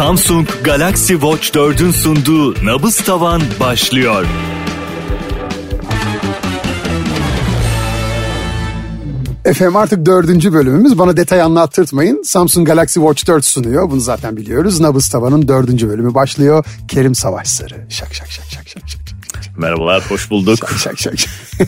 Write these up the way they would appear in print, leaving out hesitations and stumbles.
Samsung Galaxy Watch 4'ün sunduğu Nabız Tavan başlıyor. Efendim artık 4. bölümümüz, bana detay anlattırtmayın. Samsung Galaxy Watch 4 sunuyor, bunu zaten biliyoruz. Nabız Tavan'ın 4. bölümü başlıyor. Kerim Savaş Sarı. Şak şak şak şak şak şak. Merhabalar, hoş bulduk. Şak şak şak.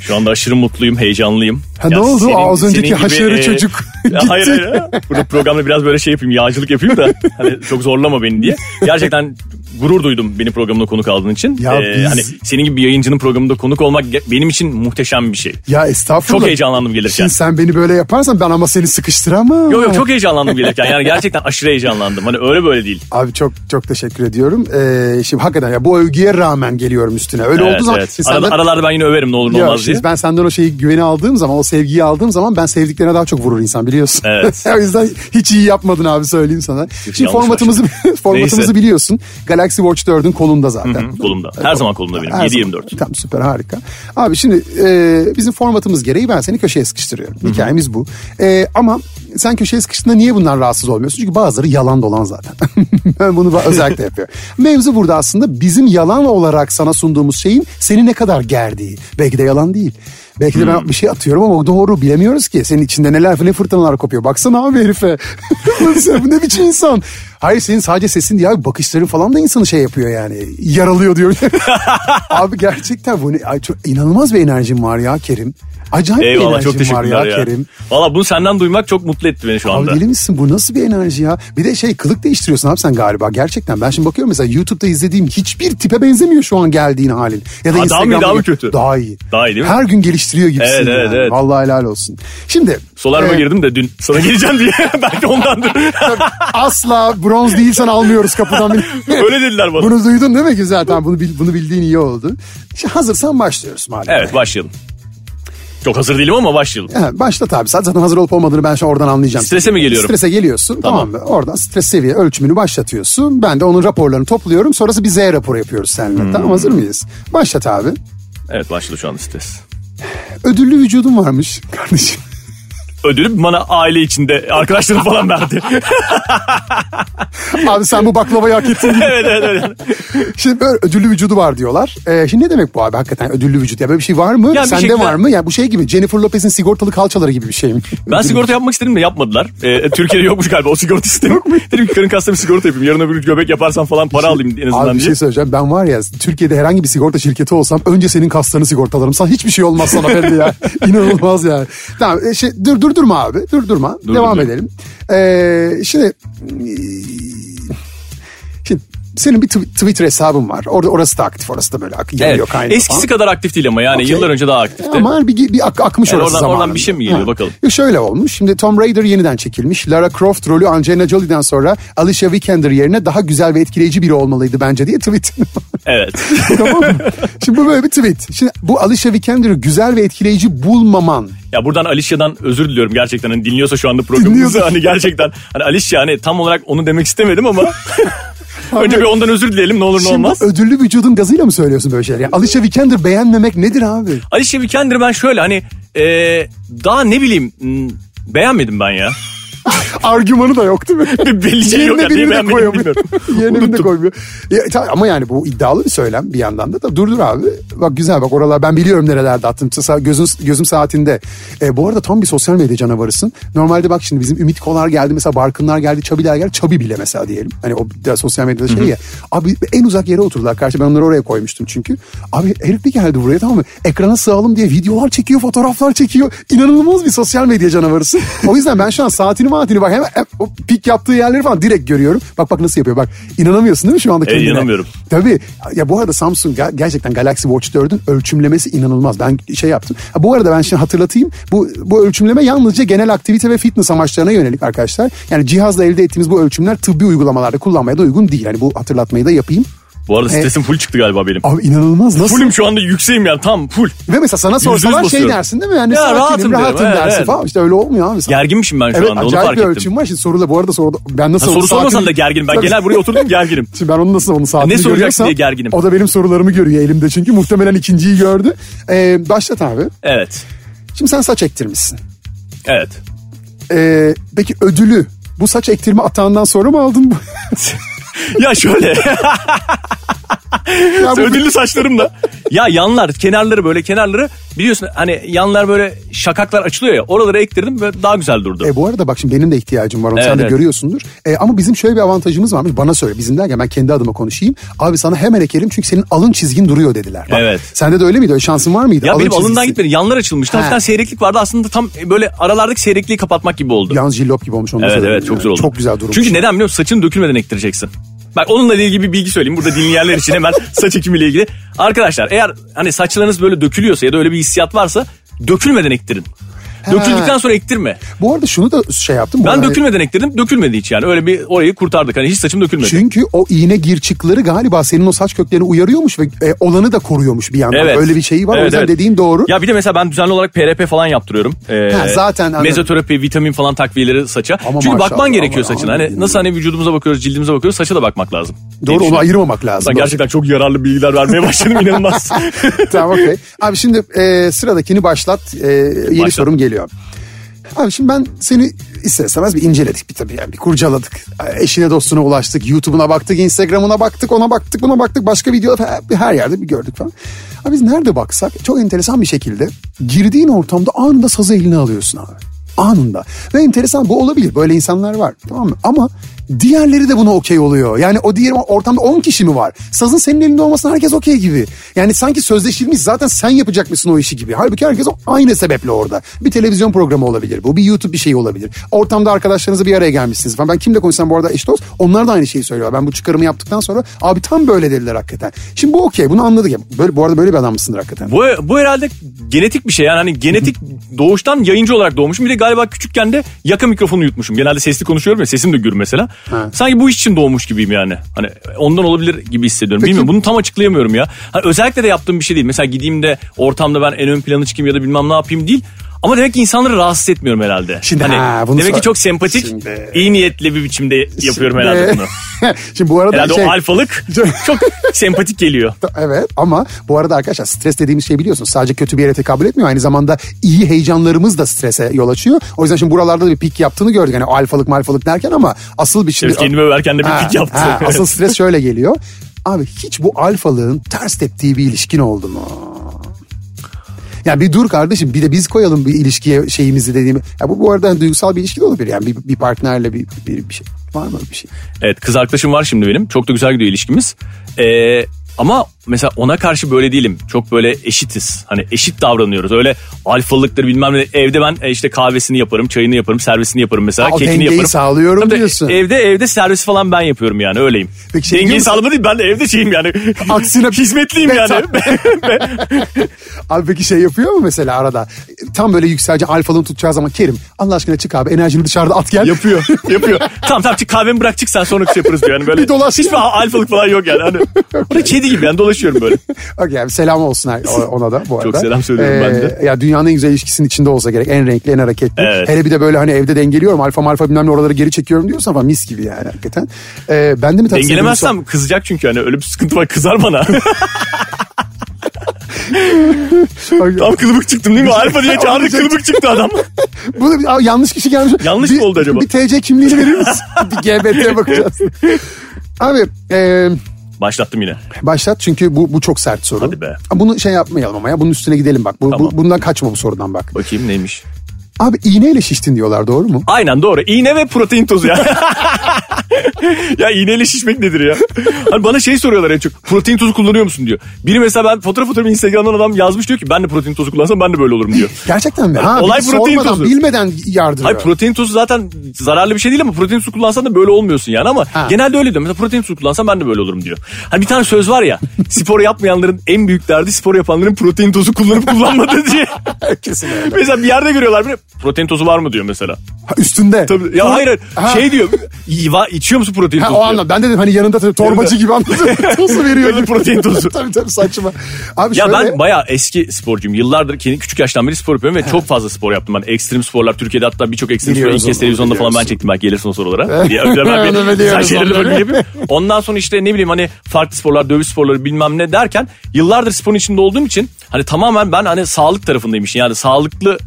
Şu anda aşırı mutluyum, heyecanlıyım. Ha, ne oldu? Az önceki haşarı çocuk gitti. Hayır. Burada programda biraz böyle şey yapayım, yağcılık yapayım da hani çok zorlama beni diye. Gerçekten gurur duydum beni programına konuk aldığın için. Hani senin gibi bir yayıncının programında konuk olmak benim için muhteşem bir şey. Ya estağfurullah. Çok heyecanlandım gelirken. Şimdi sen beni böyle yaparsan ben ama seni sıkıştıramam. Yok çok heyecanlandım gelirken. Yani gerçekten aşırı heyecanlandım. Hani öyle böyle değil. Abi çok çok teşekkür ediyorum. Şimdi hakikaten ya bu övgüye rağmen geliyorum üstüne. Öyle evet, oldu zaman. Evet. Aralarda ben yine överim ne olur ne olmaz diye. Ben senden o şeyi güveni aldığım zaman, o sevgiyi aldığım zaman ben sevdiklerine daha çok vurur insan, biliyorsun. Evet. O yüzden hiç iyi yapmadın abi, söyleyeyim sana. Hiç şimdi formatımızı biliyorsun. Galaxy Watch 4'ün kolunda zaten. Hı hı, kolumda. Her zaman kolumda benim. 7-24. Tamam, süper, harika. Abi şimdi bizim formatımız gereği ben seni köşeye sıkıştırıyorum. Hı hı. Hikayemiz bu. Ama sen köşeye sıkıştığında niye bundan rahatsız olmuyorsun? Çünkü bazıları yalan dolan zaten. Ben bunu özellikle yapıyorum. Mevzu burada aslında bizim yalan olarak sana sunduğumuz şeyin seni ne kadar gerdiği. Belki de yalan değil. Belki de ben bir şey atıyorum ama doğru, bilemiyoruz ki. Senin içinde ne fırtınalar kopuyor. Baksana abi herife. Bu ne biçim insan? Hayır, senin sadece sesin değil abi, bakışların falan da insanı şey yapıyor yani. Yaralıyor diyor. Abi gerçekten bu inanılmaz bir enerjim var ya Kerim. Acayip eyvallah, bir enerjim var ya Kerim. Valla bunu senden duymak çok mutlu etti beni şu anda. Abi deli misin, bu nasıl bir enerji ya? Bir de kılık değiştiriyorsun abi sen galiba gerçekten. Ben şimdi bakıyorum mesela YouTube'da izlediğim hiçbir tipe benzemiyor şu an geldiğin halin. Ya da Instagram'da daha mı kötü? Daha iyi. Daha iyi değil mi? Her gün geliştiriyor gibisin. Evet. Vallahi helal olsun. Şimdi. Solarıma girdim de dün sana geleceğim diye belki ondandır. Asla bronz değilsen almıyoruz kapıdan. Öyle dediler bana. Bunu duydun değil mi ki zaten? Bunu bildiğin iyi oldu. Şimdi hazırsan başlıyoruz maalesef. Evet, başlayalım. Çok hazır değilim ama başlayalım. Evet, başlat abi. Zaten hazır olup olmadığını ben şu oradan anlayacağım. Strese mi geliyorum? Strese geliyorsun. Tamam mı? Oradan stres seviye ölçümünü başlatıyorsun. Ben de onun raporlarını topluyorum. Sonrası bir Z raporu yapıyoruz seninle. Tamam, hazır mıyız? Başlat abi. Evet, başladı şu an stres. Ödüllü vücudum varmış kardeşim. Ödülü bana aile içinde arkadaşlarım falan verdi. Abi sen bu baklavayı hak ettin. Evet. Şimdi böyle ödüllü vücudu var diyorlar. Şimdi ne demek bu abi, hakikaten ödüllü vücut? Ya böyle bir şey var mı? Yani sende var mı? Yani bu şey gibi, Jennifer Lopez'in sigortalı kalçaları gibi bir şey mi? Ben sigorta yapmak istedim de yapmadılar. Türkiye'de yokmuş galiba o sigorta sistemi. Yok mu? Dedim ki karın kaslarına bir sigorta yapayım. Yarın öbür gün göbek yaparsam falan para alayım en azından diye. Abi bir şey söyleyeceğim. Ben var ya, Türkiye'de herhangi bir sigorta şirketi olsam önce senin kaslarını sigortalarım. Sana hiçbir şey olmaz sana belli ya. İnanılmaz yani. Tamam, durdurma abi, durdurma. Devam edelim. Şimdi senin bir Twitter hesabın var. Orası da aktif, orası da böyle geliyor, kaynıyor. Eskisi falan kadar aktif değil ama yani yıllar önce daha aktifti. Ama bir akmış orası zamanında. Oradan bir şey mi geliyor bakalım. Şöyle olmuş. Şimdi Tomb Raider yeniden çekilmiş. Lara Croft rolü Angelina Jolie'den sonra Alicia Vikander yerine daha güzel ve etkileyici biri olmalıydı bence diye tweet. Evet. Tamam mı? Şimdi bu böyle bir tweet. Şimdi bu Alicia Vikander'ı güzel ve etkileyici bulmaman. Ya buradan Alicia'dan özür diliyorum gerçekten. Hani dinliyorsa şu anda programımızı hani gerçekten. Hani Alicia, hani tam olarak onu demek istemedim ama... Önce bir ondan özür dileyelim, ne olur ne olmaz. Şimdi ödüllü vücudun gazıyla mı söylüyorsun böyle şeyler? Yani Alicia Vikander beğenmemek nedir abi? Alicia Vikander ben şöyle hani daha ne bileyim beğenmedim ben ya. Argümanı da yok değil mi? Belli şey yok. Yerine birini de koyamıyor. Yerine birini de koymuyor. Ama yani bu iddialı bir söylem bir yandan da. Durdur abi. Bak güzel, bak oralar ben biliyorum nerelerde attım. Gözüm saatinde. Bu arada tam bir sosyal medya canavarısın. Normalde bak şimdi bizim Ümit Kolar geldi mesela, Barkınlar geldi, Çabiler geldi. Çabi bile mesela diyelim. Hani o sosyal medyada şey ya. Abi en uzak yere oturdular karşı. Ben onları oraya koymuştum çünkü. Abi herif bir geldi buraya, tamam mı? Ekrana sığalım diye videolar çekiyor, fotoğraflar çekiyor. İnanılmaz bir sosyal medya canavarısın. O yüzden ben şu an saatini bak hemen o pik yaptığı yerleri falan direkt görüyorum. Bak nasıl yapıyor bak. İnanamıyorsun değil mi şu anda kendine? İnanamıyorum. Tabii. Ya bu arada Samsung gerçekten Galaxy Watch 4'ün ölçümlemesi inanılmaz. Ben şey yaptım. Bu arada ben şimdi hatırlatayım. Bu ölçümleme yalnızca genel aktivite ve fitness amaçlarına yönelik arkadaşlar. Yani cihazla elde ettiğimiz bu ölçümler tıbbi uygulamalarda kullanmaya da uygun değil. Yani bu hatırlatmayı da yapayım. Bu arada stresim full çıktı galiba benim. Abi inanılmaz. Nasıl? Fullüm şu anda, yükseğim yani tam full. Ve mesela sana sorsalar şey dersin değil mi? Yani ya rahatım dersin falan. İşte öyle olmuyor abi. Sana. Gerginmişim ben şu anda, onu fark ettim. Evet, acayip bir ölçüm var. Şimdi soruda bu arada ben nasıl soru sormasan da gerginim. Ben genel buraya oturdum gerginim. Şimdi ben onu nasıl onun saatini görüyorsam. Ne soracaksın diye gerginim. O da benim sorularımı görüyor elimde çünkü muhtemelen ikinciyi gördü. Başlat abi. Evet. Şimdi sen saç ektirmişsin. Evet. Peki ödülü bu saç ektirme atağından sonra mı aldın? Ya şöyle. Ödüllü saçlarımla. Ya yanlar, kenarları böyle kenarları biliyorsun hani yanlar böyle şakaklar açılıyor ya, oraları ektirdim ve daha güzel durdu. Bu arada bak şimdi benim de ihtiyacım var onu, evet, sen de evet görüyorsundur. Ama bizim şöyle bir avantajımız varmış, bana söyle bizim derken ben kendi adıma konuşayım. Abi sana hemen ekelim çünkü senin alın çizgin duruyor dediler. Bak, evet. Sende de öyle miydi, öyle şansın var mıydı? Ya alın benim çizgisi alından gitmedi, yanlar açılmıştı. Hafiften seyreklik vardı aslında, tam böyle aralardaki seyrekliği kapatmak gibi oldu. Yalnız jillop gibi olmuş. Evet evet çok güzel oldu. Çok güzel durmuş. Çünkü neden biliyor musun, saçını dökülmeden ektireceksin. Bak onunla ilgili bir bilgi söyleyeyim burada dinleyenler için hemen, saç ekimiyle ilgili. Arkadaşlar eğer hani saçlarınız böyle dökülüyorsa ya da öyle bir hissiyat varsa dökülmeden ektirin. He. Döküldükten sonra ektirme. Bu arada şunu da şey yaptım. Ben dökülmeden ektirdim, dökülmedi hiç yani. Öyle bir orayı kurtardık hani, hiç saçım dökülmedi. Çünkü o iğne girçikleri galiba senin o saç köklerini uyarıyormuş ve olanı da koruyormuş bir yandan. Evet. Öyle bir şeyi var, evet, o yüzden evet dediğin doğru. Ya bir de mesela ben düzenli olarak PRP falan yaptırıyorum. Zaten mezoterapi, vitamin falan takviyeleri saça. Ama çünkü bakman gerekiyor saçına. Hani nasıl hani vücudumuza bakıyoruz, cildimize bakıyoruz, saça da bakmak lazım. Doğru, onu ayırmamak lazım. Doğru. Gerçekten çok yararlı bilgiler vermeye başladım inanılmaz. Tamam okey. Abi şimdi sıradakini başlat. Yeni sorum geliyor. Abi şimdi ben seni ister istemez bir inceledik, bir tabii yani bir kurcaladık. Eşine dostuna ulaştık, YouTube'una baktık, Instagram'ına baktık, ona baktık, buna baktık, başka videolar her yerde bir gördük falan. Abi biz nerede baksak çok enteresan bir şekilde girdiğin ortamda anında sazı eline alıyorsun abi. Anında. Ve enteresan bu olabilir. Böyle insanlar var, tamam mı? Ama diğerleri de buna okey oluyor. Yani o diğer ortamda 10 kişi mi var? Sazın senin elinde olmasına herkes okey gibi. Yani sanki sözleşilmiş, zaten sen yapacakmışsın o işi gibi. Halbuki herkes aynı sebeple orada. Bir televizyon programı olabilir bu. Bir YouTube bir şey olabilir. Ortamda arkadaşlarınızla bir araya gelmişsiniz falan. Ben kimle konuşsam bu arada eş dost, onlar da aynı şeyi söylüyorlar. Ben bu çıkarımı yaptıktan sonra abi tam böyle dediler hakikaten. Şimdi bu okey, bunu anladık. Böyle, bu arada böyle bir adam mısındır hakikaten? Bu herhalde genetik bir şey. Yani hani genetik doğuştan yayıncı olarak doğmuşum. Bir de galiba küçükken de yaka mikrofonu yutmuşum. Genelde sesli konuşuyorum ya, sesim de gür mesela. Ha. Sanki bu iş için doğmuş gibiyim yani. Hani ondan olabilir gibi hissediyorum. Peki. Bilmiyorum, bunu tam açıklayamıyorum ya. Hani özellikle de yaptığım bir şey değil. Mesela gideyim de ortamda ben en ön plana çıkayım ya da bilmem ne yapayım değil. Ama demek ki insanları rahatsız etmiyorum herhalde. Şimdi, hani, demek ki çok sempatik, şimdi, iyi niyetli bir biçimde yapıyorum herhalde bunu. Şimdi bu arada herhalde o alfalık çok sempatik geliyor. Evet ama bu arada arkadaşlar stres dediğimiz şey biliyorsunuz sadece kötü bir yere tekabül etmiyor. Aynı zamanda iyi heyecanlarımız da strese yol açıyor. O yüzden şimdi buralarda da bir pik yaptığını gördük. Yani alfalık malfalık derken ama asıl bir şey... Evet, kendimi överken de bir pik yaptı. Asıl stres şöyle geliyor. Abi hiç bu alfalığın ters teptiği bir ilişkin oldu mu? Yani bir dur kardeşim, bir de biz koyalım bir ilişkiye şeyimizi dediğimi. Ya bu arada duygusal bir ilişki de olabilir yani bir partnerle bir şey var mı bir şey? Evet, kız arkadaşım var şimdi benim, çok da güzel gidiyor ilişkimiz. Ama mesela ona karşı böyle değilim, çok böyle eşitiz, hani eşit davranıyoruz, öyle alfalıktır bilmem ne. Evde ben işte kahvesini yaparım, çayını yaparım, servisini yaparım mesela, kekini yaparım. O dengeyi sağlıyorum diyorsun. Evde servisi falan ben yapıyorum yani, öyleyim. Peki, şey dengeyi sağlama değil, ben de evde şeyim yani. Aksine hizmetliyim yani. Abi peki şey yapıyor mu mesela arada, tam böyle yükselce alfalığını tutacağı zaman Kerim Allah aşkına çık abi, enerjini dışarıda at gel. Yapıyor. Tamam çık, kahvemi bırak çık, sen sonra yaparız diyor yani böyle. Hiçbir alfalık falan yok yani hani. Orada kedi gibi yani dolaşıyorum böyle. Okay, yani selam olsun ona da bu arada. Çok selam söylüyorum ben de. Ya dünyanın en güzel ilişkisinin içinde olsa gerek, en renkli en hareketli. Evet. Hele bir de böyle hani evde dengeliyorum alfa bilmem ne, oraları geri çekiyorum diyorsan falan mis gibi yani hakikaten. Ben de mi dengelemezsem kızacak çünkü hani öyle bir sıkıntı var, kızar bana. Tam kılıbık çıktım değil mi? Alfa diye çağırdık, kılıbık çıktı adam. Bunu yanlış kişi gelmiş. Yanlış mı oldu acaba? Bir TC kimliğini verir misin? Bir GBT'ye bakacağız. Abi başlattım yine. Başlat çünkü bu çok sert soru. Hadi be. Bunu şey yapmayalım ama ya, bunun üstüne gidelim bak. Tamam. Bundan kaçma, bu sorudan bak. Bakayım neymiş? Abi iğneyle şiştin diyorlar, doğru mu? Aynen doğru. İğne ve protein tozu ya. Ya iğneyle şişmek nedir ya? Hani bana şey soruyorlar en çok. Protein tozu kullanıyor musun diyor. Biri mesela ben fotoğrafı Instagram'dan adam yazmış diyor ki ben de protein tozu kullansam ben de böyle olurum diyor. Gerçekten mi? Ha, olay protein tozu. Bilmeden yardırıyor. Hayır, protein tozu zaten zararlı bir şey değil ama protein tozu kullansan da böyle olmuyorsun yani ama genelde öyle diyor. Mesela protein tozu kullansam ben de böyle olurum diyor. Hani bir tane söz var ya. Spor yapmayanların en büyük derdi spor yapanların protein tozu kullanıp kullanmadığı diye. Kesin öyle. Mesela bir yerde görüyorlar biri, protein tozu var mı diyor mesela. Ha, üstünde. Tabii. Ya hayır şey diyor. İçiyor musun protein tozu? O anlam. Ben de dedim hani yanında torbacı gibi anladım. Tozu veriyor gibi. Protein tozu. Tabii saçma. Abi ya şöyle... Ben bayağı eski sporcuyum. Yıllardır küçük yaştan beri spor yapıyorum ve çok fazla spor yaptım. Ben ekstrem sporlar Türkiye'de, hatta birçok ekstrem sporu ilk kez televizyonda falan ben çektim. Belki gelirsin o sorulara. Ondan sonra işte ne bileyim hani farklı sporlar, dövüş sporları bilmem ne derken yıllardır sporun içinde olduğum için hani tamamen ben hani sağlık tarafındayım işin. Yani sağlıklı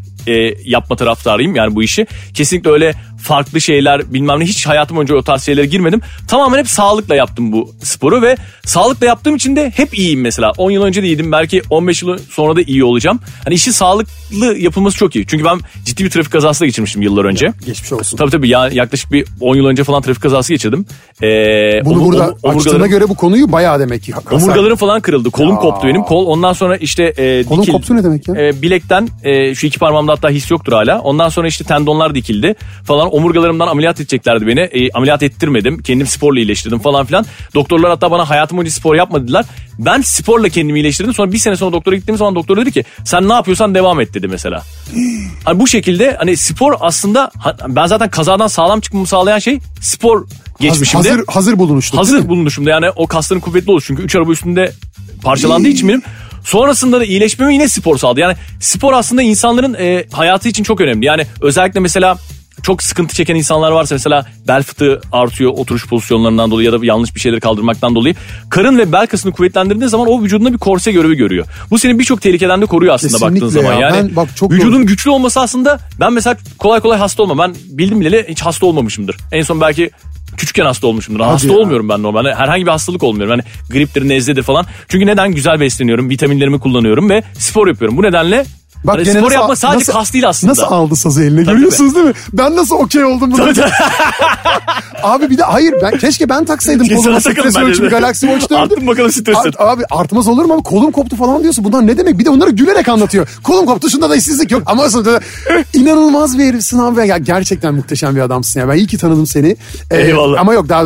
yapma taraftarıyım yani bu işi. Kesinlikle öyle farklı şeyler bilmem ne, hiç hayatım önce o tarz şeylere girmedim. Tamamen hep sağlıkla yaptım bu sporu ve sağlıkla yaptığım için de hep iyiyim mesela. 10 yıl önce de iyiydim, belki 15 yıl sonra da iyi olacağım. Hani işi sağlıklı yapılması çok iyi. Çünkü ben ciddi bir trafik kazası da geçirmiştim yıllar önce. Ya, geçmiş olsun. Tabii yaklaşık bir 10 yıl önce falan trafik kazası geçirdim. Bunu burada açtığına göre bu konuyu bayağı demek ki. Omurgalarım falan kırıldı. Kolum koptu benim. Ondan sonra işte kolun dikil. Kolum koptu ne demek ya? Bilekten şu iki parmağımda hatta his yoktur hala. Ondan sonra işte tendonlar dikildi falan. Omurgalarımdan ameliyat edeceklerdi beni. Ameliyat ettirmedim. Kendim sporla iyileştirdim falan filan. Doktorlar hatta bana hayatım önce spor yapma dediler. Ben sporla kendimi iyileştirdim. Sonra bir sene sonra doktora gittiğim zaman doktor dedi ki sen ne yapıyorsan devam et dedi mesela. Hani bu şekilde hani spor aslında ben zaten kazadan sağlam çıkmamı sağlayan şey spor geçmişimde. Hazır bulunuştum. Hazır bulunuşumda yani o kasların kuvvetli olur çünkü 3 araba üstünde parçalandığı için benim. Sonrasında da iyileşmemi yine spor sağladı. Yani spor aslında insanların hayatı için çok önemli. Yani özellikle mesela çok sıkıntı çeken insanlar varsa mesela bel fıtığı artıyor oturuş pozisyonlarından dolayı ya da yanlış bir şeyleri kaldırmaktan dolayı. Karın ve bel kasını kuvvetlendirdiği zaman o vücudunda bir korse görevi görüyor. Bu seni birçok tehlikeden de koruyor aslında. Kesinlikle baktığın zaman. Yani bak, vücudun güçlü olması aslında ben mesela kolay kolay hasta olmam. Ben bildim bileli hiç hasta olmamışımdır. En son belki küçükken hasta olmuşumdur. Hadi hasta olmuyorum ben normalde. Herhangi bir hastalık olmuyorum. Hani griptir, nezledir falan. Çünkü neden? Güzel besleniyorum, vitaminlerimi kullanıyorum ve spor yapıyorum. Bu nedenle bak, hani spor yapma sadece kas değil aslında. Nasıl aldı sazı eline? Tabii görüyorsunuz değil mi? Ben nasıl okey oldum buna? Abi bir de hayır keşke ben taksaydım koluma stres ölçümü Galaxy Watch 4'ü. Arttım bakalım stresin. Abi artmaz olur mu abi? Kolum koptu falan diyorsun. Bunlar ne demek? Bir de onları gülerek anlatıyor. Kolum koptu şunda da işsizlik yok. Ama aslında inanılmaz bir herifsin abi. Ya, gerçekten muhteşem bir adamsın ya. Ben iyi ki tanıdım seni. Eyvallah. Ama yok daha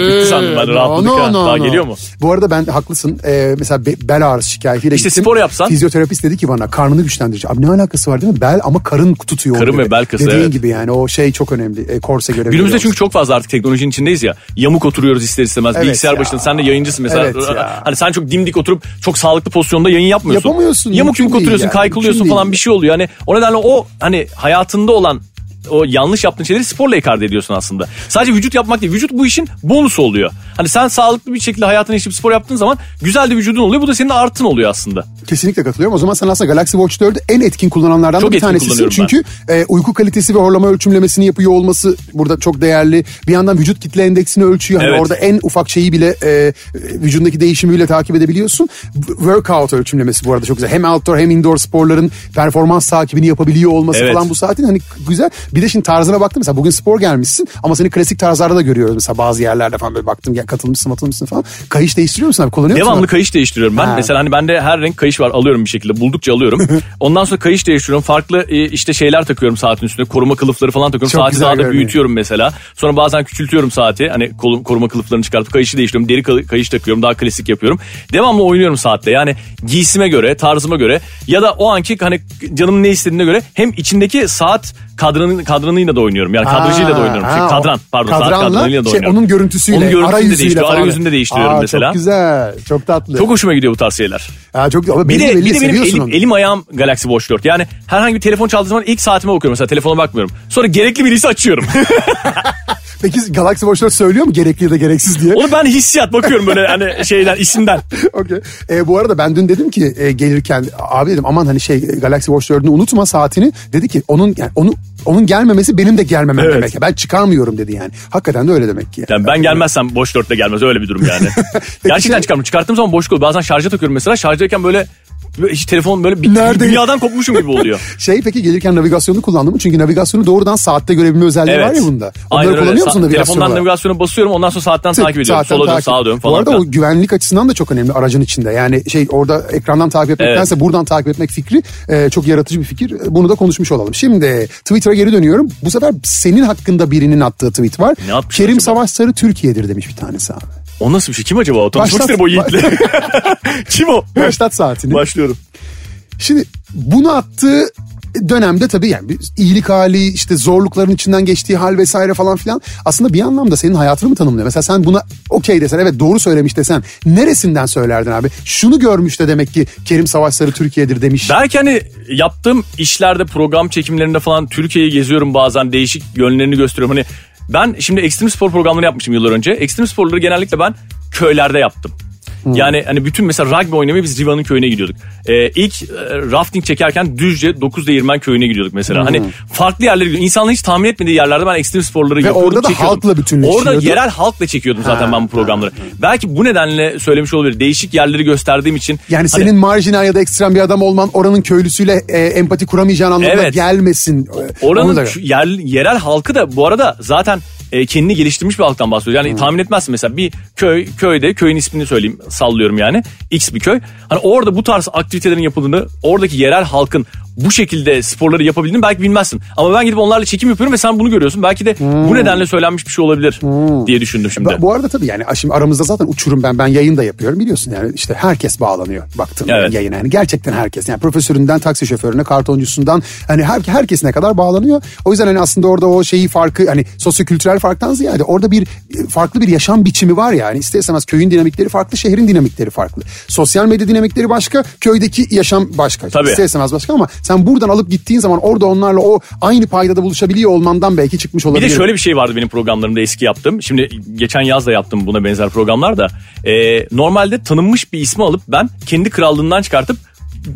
bitti sandım ben rahatladık daha geliyor mu? Bu arada ben haklısın. Mesela bel ağrısı şikayetiyle gittim. İşte spor yapsan. Fizyoterapist dedi ki bana karnını güçlendirici. Abi ne alakası var değil mi? Bel ama karın tutuyor. Karın ve bel kası. Dediğin gibi yani o şey çok önemli. Korse görevi. Günümüzde çünkü çok fazla artık teknolojinin içindeyiz ya. Yamuk oturuyoruz ister istemez. Evet bilgisayar başında sen de yayıncısın mesela. Evet hani sen çok dimdik oturup çok sağlıklı pozisyonda yayın yapmıyorsun. Yapamıyorsun. Yamuk yumuk oturuyorsun yani. Kaykılıyorsun falan bir şey oluyor. Yani o nedenle o hani hayatında olan o yanlış yaptığın şeyleri sporla ikade ediyorsun aslında. Sadece vücut yapmak değil. Vücut bu işin bonusu oluyor. Hani sen sağlıklı bir şekilde hayatını yaşayıp spor yaptığın zaman güzel de vücudun oluyor. Bu da senin artın oluyor aslında. Kesinlikle katılıyorum. O zaman sen aslında Galaxy Watch 4'ü en etkin kullananlardan çok bir tanesisin. Çünkü uyku kalitesi ve horlama ölçümlemesini yapıyor olması burada çok değerli. Bir yandan vücut kitle endeksini ölçüyor. Evet. Hani orada en ufak şeyi bile vücudundaki değişimi bile takip edebiliyorsun. Workout ölçümlemesi bu arada çok güzel. Hem outdoor hem indoor sporların performans takibini yapabiliyor olması falan bu saatin hani güzel. Bir de şimdi tarzına baktım mesela bugün spor gelmişsin ama seni klasik tarzlarda da görüyoruz mesela bazı yerlerde falan böyle baktım katılmışsın falan. Kayış değiştiriyor musun abi, kullanıyor musun? Devamlı kayış değiştiriyorum ben. Mesela hani bende her renk kayış var alıyorum bir şekilde buldukça alıyorum. Ondan sonra kayış değiştiriyorum farklı işte şeyler takıyorum saatin üstüne koruma kılıfları falan takıyorum. Çok saati daha da büyütüyorum mesela. Sonra bazen küçültüyorum saati hani koruma kılıflarını çıkartıp kayışı değiştiriyorum deri kayış takıyorum daha klasik yapıyorum. Devamlı oynuyorum saatte yani giysime göre tarzıma göre ya da o anki hani canımın ne istediğine göre hem içindeki saat kadranıyla da oynuyorum. Yani kadrıcıyla da oynuyorum. Saat kadranıyla da oynuyorum. Onun görüntüsüyle, arayüzünde değiştiriyor. Arayüzünde değiştiriyorum mesela. Çok güzel. Çok tatlı. Çok hoşuma gidiyor bu tarz şeyler. Bir de benim elim ayağım Galaxy Watch 4. Yani herhangi bir telefon çaldığı zaman ilk saatime bakıyorum. Mesela telefona bakmıyorum. Sonra gerekli birisi açıyorum. Peki Galaxy Watch 4 söylüyor mu gerekli ya da gereksiz diye? Onu ben hissiyat bakıyorum böyle hani şeyden isimden. Okay. Bu arada ben dün dedim ki gelirken abi dedim aman hani Galaxy Watch 4'ünü unutma saatini. Dedi ki onun gelmemesi benim de gelmemem demek. Ben çıkarmıyorum dedi yani. Hakikaten de öyle demek ki. Yani ben gelmezsem Watch 4 de gelmez öyle bir durum yani. Gerçekten çıkarmıyorum. Çıkarttığım zaman boş kalıyor. Bazen şarja takıyorum mesela şarjdayken böyle... Hiç telefon böyle dünyadan kopmuşum gibi oluyor. Peki gelirken navigasyonu kullandım mı? Çünkü navigasyonu doğrudan saatte görebilme özelliği var ya bunda. Onları kullanıyor musun navigasyonu? Telefondan navigasyona basıyorum ondan sonra saatten takip ediyorum. Sola dön sağa dön falan. Bu arada o güvenlik açısından da çok önemli aracın içinde. Yani orada ekrandan takip etmektense buradan takip etmek fikri çok yaratıcı bir fikir. Bunu da konuşmuş olalım. Şimdi Twitter'a geri dönüyorum. Bu sefer senin hakkında birinin attığı tweet var. Kerim Savaş Sarı Türkiye'dir demiş bir tanesi abi. O nasıl bir şey? Kim acaba o? Tanışmak isterim o yiğitle. Kim o? Başlat saatini. Başlıyorum. Şimdi bunu attığı dönemde tabii yani iyilik hali işte zorlukların içinden geçtiği hal vesaire falan filan aslında bir anlamda senin hayatını mı tanımlıyor? Mesela sen buna okey desen evet doğru söylemiş desen neresinden söylerdin abi? Şunu görmüş de demek ki Kerim Savaş Sarı Türkiye'dir demiş. Belki hani yaptığım işlerde program çekimlerinde falan Türkiye'yi geziyorum bazen değişik yönlerini gösteriyorum hani. Ben şimdi ekstrem spor programları yapmıştım yıllar önce. Ekstrem sporları genellikle ben köylerde yaptım. Yani hani bütün mesela rugby oynamaya biz Riva'nın köyüne gidiyorduk. İlk rafting çekerken Düzce Dokuz Değirmen köyüne gidiyorduk mesela. Hani farklı yerlere gidiyorduk. İnsanların hiç tahmin etmediği yerlerde ben ekstrem sporları yapıyordum. Ve orada da çekiyordum. Halkla bütünleşiyordum. Orada yerel halkla çekiyordum zaten ben bu programları. Belki bu nedenle söylemiş olabilir. Değişik yerleri gösterdiğim için. Yani hani, senin marjinal ya da ekstrem bir adam olman oranın köylüsüyle empati kuramayacağın anlamına gelmesin. Oranın yerel halkı da bu arada zaten kendini geliştirmiş bir halktan bahsediyor. Yani tahmin etmezsin mesela bir köyde köyün ismini söyleyeyim sallıyorum yani X bir köy. Hani orada bu tarz aktivitelerin yapıldığını oradaki yerel halkın bu şekilde sporları yapabildiğini belki bilmezsin. Ama ben gidip onlarla çekim yapıyorum ve sen bunu görüyorsun. Belki de bu nedenle söylenmiş bir şey olabilir diye düşündüm şimdi. Bu arada tabii yani şimdi aramızda zaten uçurum ben yayın da yapıyorum biliyorsun yani işte herkes bağlanıyor baktığında yayına yani gerçekten herkes. Yani profesöründen taksi şoförüne kartoncusundan hani herkesine kadar bağlanıyor. O yüzden hani aslında orada o şeyi farkı hani sosyokültürel farktan ziyade orada bir farklı bir yaşam biçimi var yani ister istemez köyün dinamikleri farklı şehrin dinamikleri farklı. Sosyal medya dinamikleri başka köydeki yaşam başka. Tabii. İster istemez başka ama sen buradan alıp gittiğin zaman orada onlarla o aynı paydada buluşabiliyor olmandan belki çıkmış olabilir. Bir de şöyle bir şey vardı benim programlarımda eski yaptım. Şimdi geçen yaz da yaptım buna benzer programlar da. Normalde tanınmış bir ismi alıp ben kendi krallığından çıkartıp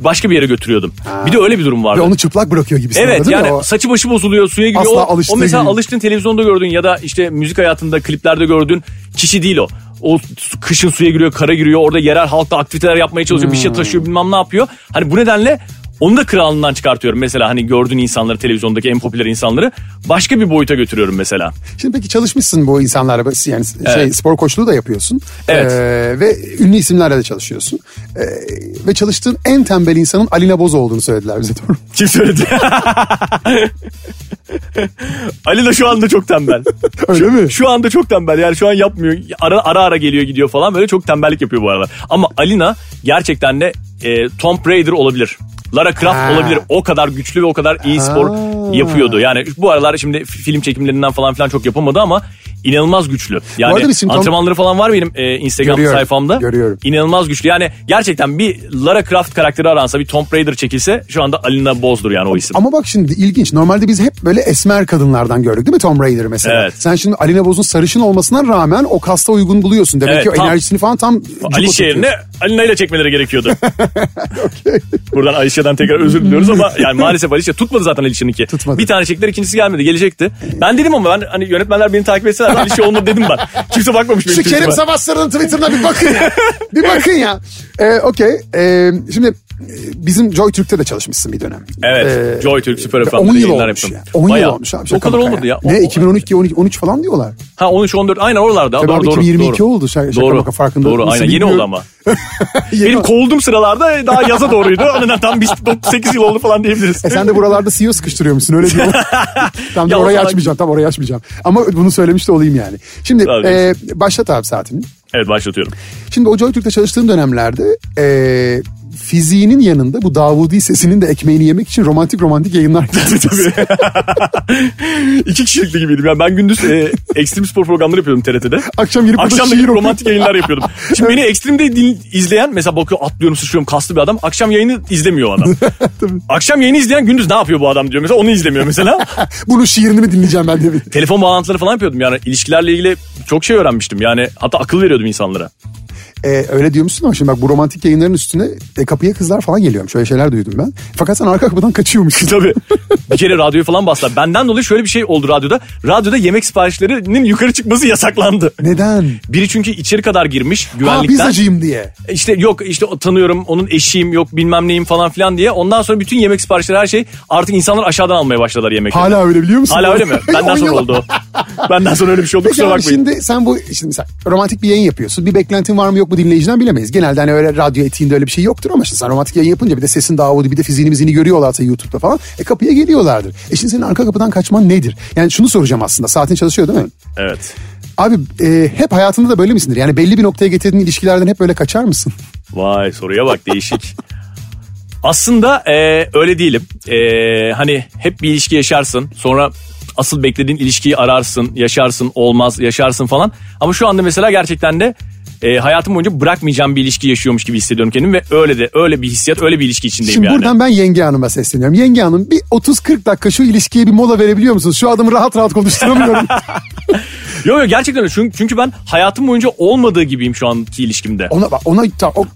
başka bir yere götürüyordum. Bir de öyle bir durum vardı. Ve onu çıplak bırakıyor gibi. Evet yani o... saçı başı bozuluyor suya giriyor. O mesela gibi. Alıştığın televizyonda gördüğün ya da işte müzik hayatında kliplerde gördüğün kişi değil o. O kışın suya giriyor kara giriyor orada yerel halkta aktiviteler yapmaya çalışıyor bir şey taşıyor bilmem ne yapıyor. Hani bu nedenle onu da krallığından çıkartıyorum mesela hani gördüğün insanları televizyondaki en popüler insanları başka bir boyuta götürüyorum mesela. Şimdi peki çalışmışsın bu insanlarla yani spor koçluğu da yapıyorsun. Evet. Ve ünlü isimlerle de çalışıyorsun. Ve çalıştığın en tembel insanın Alina Boz olduğunu söylediler bize doğru. Kim söyledi? Alina şu anda çok tembel. Öyle mi? Şu anda çok tembel yani şu an yapmıyor ara geliyor gidiyor falan böyle çok tembellik yapıyor bu arada. Ama Alina gerçekten de Tomb Raider olabilir. Lara Croft olabilir. O kadar güçlü ve o kadar iyi spor yapıyordu. Yani bu aralar şimdi film çekimlerinden falan filan çok yapamadı ama inanılmaz güçlü. Yani antrenmanları falan var benim Instagram sayfamda. Görüyorum. İnanılmaz güçlü. Yani gerçekten bir Lara Croft karakteri aransa bir Tomb Raider çekilse şu anda Alina Boz'dur yani o isim. Ama bak şimdi ilginç. Normalde biz hep böyle esmer kadınlardan gördük değil mi Tomb Raider mesela? Evet. Sen şimdi Alina Boz'un sarışın olmasına rağmen o kasta uygun buluyorsun. Demek ki o enerjisini falan tam... Alicia yerine Alina ile çekmeleri gerekiyordu. Okay. Buradan Alicia'dan tekrar özür diliyoruz ama yani maalesef Alicia tutmadı zaten Alicia'nınki. Tutmadı. Bir tane çektiler ikincisi gelmedi. Gelecekti. Ben dedim ama ben hani yönetmenler beni takip etseler Alicia olmadı dedim ben. Kimse bakmamış benim Twitter'ıma. Kerim Savaş Sarı'nın Twitter'ına bir bakın ya. Bir bakın ya. Okey. Şimdi bizim JoyTurk'te de çalışmışsın bir dönem. Evet. JoyTurk Süper Efendi. 10 yıl olmuş ya. 10 yıl olmuş abi. O kadar olmadı ya. Ne 2012, 13 falan diyorlar. Ha 13-14 aynen oralarda. Tabii doğru, 2022 doğru. Oldu. Şaka baka farkında. Doğru aynen yeni oldu ama. Benim kovulduğum sıralarda daha yaza doğruydu. Ondan tam 8 yıl oldu falan diyebiliriz. Sen de buralarda CEO sıkıştırıyormuşsun öyle diyor. Tam da orayı açmayacağım. Tam orayı açmayacağım. Ama bunu söylemiş de olayım yani. Şimdi başlat abi saatini. Evet başlatıyorum. Şimdi o JoyTurk'te çalıştığım dönemlerde... fiziğinin yanında bu Davudi sesinin de ekmeğini yemek için romantik yayınlar yapıyordum. İki kişilikli gibiydim. Yani ben gündüz ekstrem spor programları yapıyordum TRT'de. Akşam gelip romantik yayınlar yapıyordum. Şimdi beni ekstremde izleyen mesela bakıyor atlıyorum sıçrıyorum kaslı bir adam. Akşam yayını izlemiyor o adam. Akşam yayını izleyen gündüz ne yapıyor bu adam diyor. Mesela onu izlemiyor mesela. Bunun şiirini mi dinleyeceğim ben diye. Telefon bağlantıları falan yapıyordum. Yani ilişkilerle ilgili çok şey öğrenmiştim. Yani hatta akıl veriyordum insanlara. Öyle diyormuşsun ama şimdi bak bu romantik yayınların üstüne kapıya kızlar falan geliyormuş. Şöyle şeyler duydum ben. Fakat sen arka kapıdan kaçıyormuşsun. Tabii. Bir kere radyoya falan bastılar. Benden dolayı şöyle bir şey oldu radyoda. Radyoda yemek siparişlerinin yukarı çıkması yasaklandı. Neden? Biri çünkü içeri kadar girmiş güvenlikten. Pizzacıyım diye. İşte yok işte tanıyorum onun eşiyim yok bilmem neyim falan filan diye. Ondan sonra bütün yemek siparişleri her şey artık insanlar aşağıdan almaya başladılar yemekleri. Hala öyle biliyor musun? Hala öyle mi? Benden sonra oldu Benden sonra öyle bir şey oldu. Kusura bakmayın. Şimdi sen şimdi mesela romantik bir yayın yapıyorsun. Bir beklentin var mı yok mu dinleyiciden bilemeyiz. Genelde hani öyle radyo etiğinde öyle bir şey yoktur ama şimdi sen romantik yayın yapınca bir de sesin Davudi bir de fiziğini mizini görüyorlarsa YouTube'da falan kapıya geliyorlardır. Şimdi senin arka kapıdan kaçman nedir? Yani şunu soracağım aslında saatin çalışıyor değil mi? Evet. Abi hep hayatında da böyle misindir? Yani belli bir noktaya getirdiğin ilişkilerden hep böyle kaçar mısın? Vay soruya bak değişik. Aslında öyle değilim. Hani hep bir ilişki yaşarsın sonra... Asıl beklediğin ilişkiyi ararsın, yaşarsın, olmaz, yaşarsın falan. Ama şu anda mesela gerçekten de hayatım boyunca bırakmayacağım bir ilişki yaşıyormuş gibi hissediyorum kendimi. Ve öyle bir hissiyat, öyle bir ilişki içindeyim şimdi yani. Şimdi buradan ben Yenge Hanım'a sesleniyorum. Yenge Hanım bir 30-40 dakika şu ilişkiye bir mola verebiliyor musunuz? Şu adamı rahat konuşturamıyorum. Yok gerçekten çünkü ben hayatım boyunca olmadığı gibiyim şu anki ilişkimde. Ona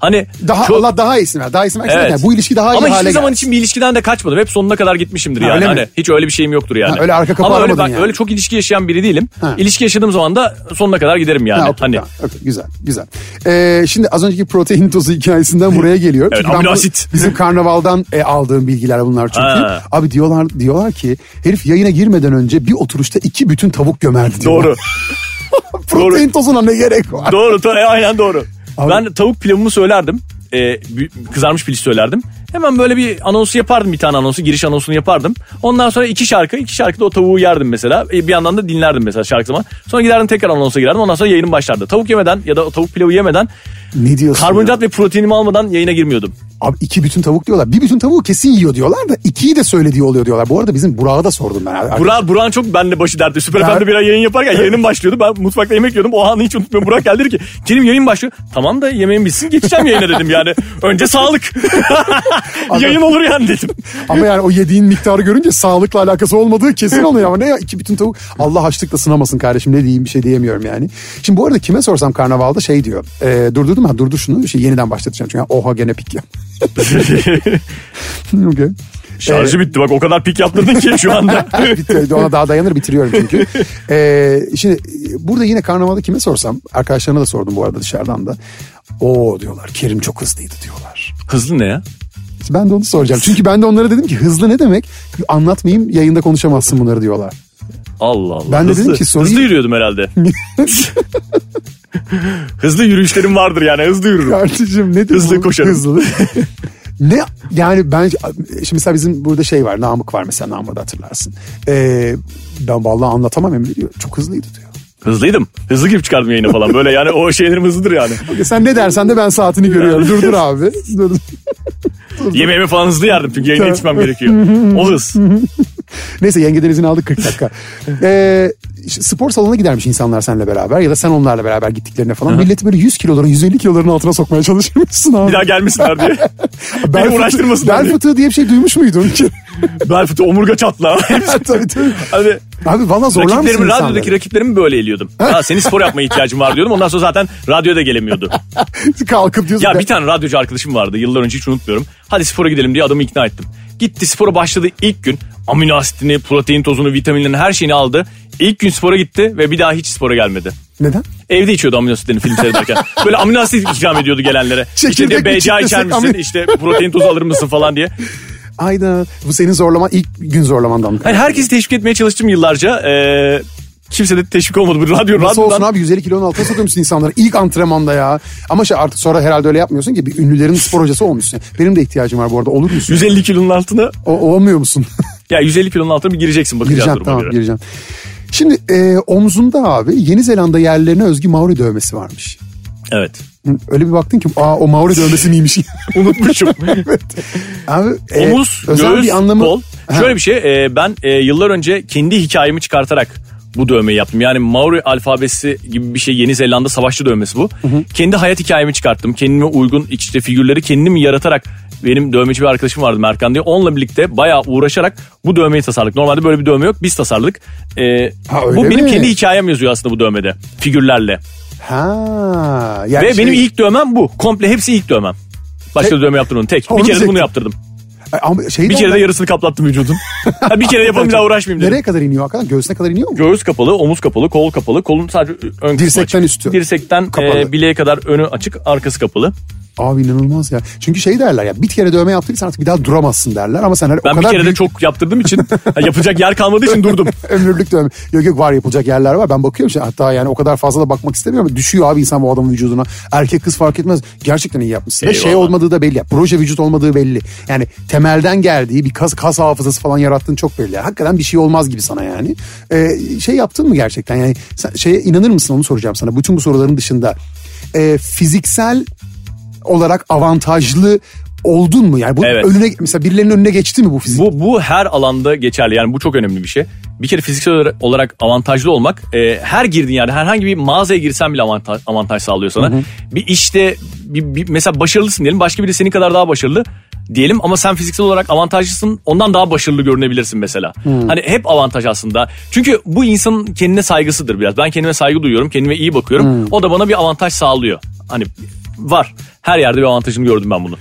hani daha çok... Allah daha iyisini ver. Daha iyisini versin. Evet. Yani bu ilişki daha iyi hale geldi. Ama hiçbir zaman için bir ilişkiden de kaçmadım. Hep sonuna kadar gitmişimdir yani. Hani hiç öyle bir şeyim yoktur yani. Ha, öyle arka kapı aramadın yani. Öyle çok ilişki yaşayan biri değilim. Ha. İlişki yaşadığım zaman da sonuna kadar giderim yani. Ha, okay, hani. Okay, güzel. Şimdi az önceki protein tozu hikayesinden buraya geliyor. Evet, amino asit. Bizim karnavaldan aldığım bilgiler bunlar çünkü. Ha. Abi diyorlar ki herif yayına girmeden önce bir oturuşta 2 bütün tavuk gömerdi diyorlar. Doğru. Protein tozuna ne gerek var? Doğru, aynen doğru. Abi, ben tavuk pilavımı söylerdim. Kızarmış piliç söylerdim. Hemen böyle bir anonsu yapardım, bir tane anonsu, giriş anonsunu yapardım. Ondan sonra 2 şarkıda o tavuğu yerdim mesela. Bir yandan da dinlerdim mesela şarkı zaman. Sonra giderdim tekrar anonsa girerdim. Ondan sonra yayınım başlardı. Tavuk yemeden ya da tavuk pilavı yemeden, ne diyorsun, karbonhidrat ve proteinimi almadan yayına girmiyordum. Abi 2 bütün tavuk diyorlar. 1 bütün tavuğu kesin yiyor diyorlar da 2'yi de söylediği oluyor diyorlar. Bu arada bizim Burak'a da sordum ben abi. Burak'ın çok benimle başı derdi. Süper Efendi bir yayın yaparken yayınım başlıyordu. Ben mutfakta yemek yiyordum. O anı hiç unutmuyorum. Burak geldi dedi ki Kerim yayın başlıyor. Tamam da yemeğim bitsin geçeceğim yayına dedim yani. Önce sağlık. Yayın olur yani dedim. Ama yani o yediğin miktarı görünce sağlıkla alakası olmadığı kesin oluyor. Ama ne ya 2 bütün tavuk. Allah açlıkla sınamasın kardeşim, ne diyeyim, bir şey diyemiyorum yani. Şimdi bu arada kime sorsam karnavalda şey diyor. Durdurdum ha, durdur şunu şey, yeniden başlatacağım. Çünkü oha gene pik ya. Okay. Şarjı bitti bak, o kadar pik yaptırdın ki şu anda. Bitti, ona daha dayanır, bitiriyorum çünkü. Şimdi burada yine karnavalda kime sorsam, arkadaşlarına da sordum bu arada dışarıdan da. Oo diyorlar, Kerim çok hızlıydı diyorlar. Hızlı ne ya? Ben de onu soracağım. Çünkü ben de onlara dedim ki hızlı ne demek? Anlatmayayım, yayında konuşamazsın bunları diyorlar. Allah Allah. Ben de dedim ki soruyu... Hızlı yürüyordum herhalde. Hızlı yürüyüşlerim vardır yani, hızlı yürürüm. Kardeşim ne diyorsun? Hızlı koşarım. Hızlı. Ne yani ben şimdi mesela bizim burada şey var, Namık var mesela, Namık'ı da hatırlarsın. Ben vallahi anlatamam Emre diyor. Çok hızlıydı diyor. Hızlıydım. Hızlı gibi çıkardım yayına falan. Böyle yani o şeylerim hızlıdır yani. Okay, sen ne dersen de ben saatini görüyorum. Durdur abi. Durdur. Yemeğimi falan hızlı yerdim çünkü yayına yetişmem gerekiyor. O hız. Neyse, yengeden izin aldık 40 dakika. Spor salonuna gidermiş insanlar seninle beraber ya da sen onlarla beraber gittiklerine falan. Hı-hı. Milleti böyle 100 kiloların 150 kiloların altına sokmaya çalışırmışsın abi. Bir daha gelmesinler diye. Beni uğraştırmasınlar diye. Bel fıtığı diye bir şey duymuş muydun? Bel fıtığı, omurga çatlağı. Tabii. Abi valla zorlar mısın insanları? Radyodaki rakiplerimi böyle eliyordum. Senin spor yapmaya ihtiyacın var diyordum. Ondan sonra zaten radyoya da gelemiyordu. Kalkıp diyorsun. Ya bir tane radyocu arkadaşım vardı. Yıllar önce hiç unutmuyorum. Hadi spora gidelim diye adamı ikna ettim. Gitti, spora başladı ilk gün. Amino asitini, protein tozunu, vitaminlerini, her şeyini aldı. İlk gün spora gitti ve bir daha hiç spora gelmedi. Neden? Evde içiyordu amino asitlerini film seyrederken. Böyle amino asit ikram ediyordu gelenlere. Çekirdek işte BCA içer misin? İşte protein tozu alır mısın falan diye. Ayda bu senin ilk gün zorlamandan mı? Yani herkesi teşvik etmeye çalıştım yıllarca. Kimse de teşvik olmadı. Bu radyo nasıl olsun abi, 150 kilonun altına sokuyormuşsun insanları ilk antrenmanda ya. Ama artık sonra herhalde öyle yapmıyorsun ki, bir ünlülerin spor hocası olmuşsun. Benim de ihtiyacım var bu arada, olur musun? 150 kilonun altına? Olmuyor musun? Ya 150 kilonun altına bir gireceksin, bakacağız duruma göre. Tamam, gireceğim. Şimdi omzunda abi Yeni Zelanda yerlilerine özgü Maori dövmesi varmış. Evet. Öyle bir baktın ki o Maori dövmesi miymiş? Unutmuşum. Evet. Abi, omuz, göğüs, kol. Şöyle bir şey, ben yıllar önce kendi hikayemi çıkartarak bu dövmeyi yaptım. Yani Maori alfabesi gibi bir şey, Yeni Zelanda savaşçı dövmesi bu. Hı hı. Kendi hayat hikayemi çıkarttım. Kendime uygun işte figürleri kendim yaratarak, benim dövmeci bir arkadaşım vardı Merkan diye. Onunla birlikte bayağı uğraşarak bu dövmeyi tasarladık. Normalde böyle bir dövme yok. Biz tasarladık. Bu benim kendi hikayem yazıyor aslında bu dövmede. Figürlerle. Yani ve benim ilk dövmem bu. Komple hepsi ilk dövmem. Başka dövme yaptırdım. Tek. Bir kere de bunu yaptırdım. Bir kere de yarısını kaplattım vücudum. Bir kere yapalım, bir daha uğraşmayayım dedim. Nereye kadar iniyor hakikaten? Göğsüne kadar iniyor mu? Göğüs kapalı, omuz kapalı, kol kapalı. Kolun sadece ön dirsekten açık. Üstü. Dirsekten bileğe kadar önü açık, arkası kapalı. Abi inanılmaz ya. Çünkü derler ya, bir kere dövme yaptırırsan artık bir daha duramazsın derler. Ama sen ben o kadar bir kere de çok yaptırdığım için yapacak yer kalmadığı için durdum. Ömürlük dövme. Yok var, yapılacak yerler var. Ben bakıyorum işte, hatta yani o kadar fazla da bakmak istemiyorum. Düşüyor abi insan bu adamın vücuduna. Erkek kız fark etmez. Gerçekten iyi yapmışsın. Eyvallah. Ve olmadığı da belli. Proje vücut olmadığı belli. Yani temelden geldiği bir kas hafızası falan yarattığın çok belli. Hakikaten bir şey olmaz gibi sana yani. Yaptın mı gerçekten? Yani sen inanır mısın, onu soracağım sana. Bütün bu soruların dışında fiziksel olarak avantajlı oldun mu? Yani bu önüne, mesela birilerinin önüne geçti mi bu fizik? Bu her alanda geçerli. Yani bu çok önemli bir şey. Bir kere fiziksel olarak avantajlı olmak, her girdiğin yerde, herhangi bir mağazaya girsen bile avantaj sağlıyor sana. Hı hı. Bir işte mesela başarılısın diyelim. Başka biri senin kadar daha başarılı. diyelim ama sen fiziksel olarak avantajlısın, ondan daha başarılı görünebilirsin mesela. Hani hep avantaj aslında. Çünkü bu insanın kendine saygısıdır biraz. Ben kendime saygı duyuyorum, kendime iyi bakıyorum. O da bana bir avantaj sağlıyor. Hani var. Her yerde bir avantajını gördüm ben bunu.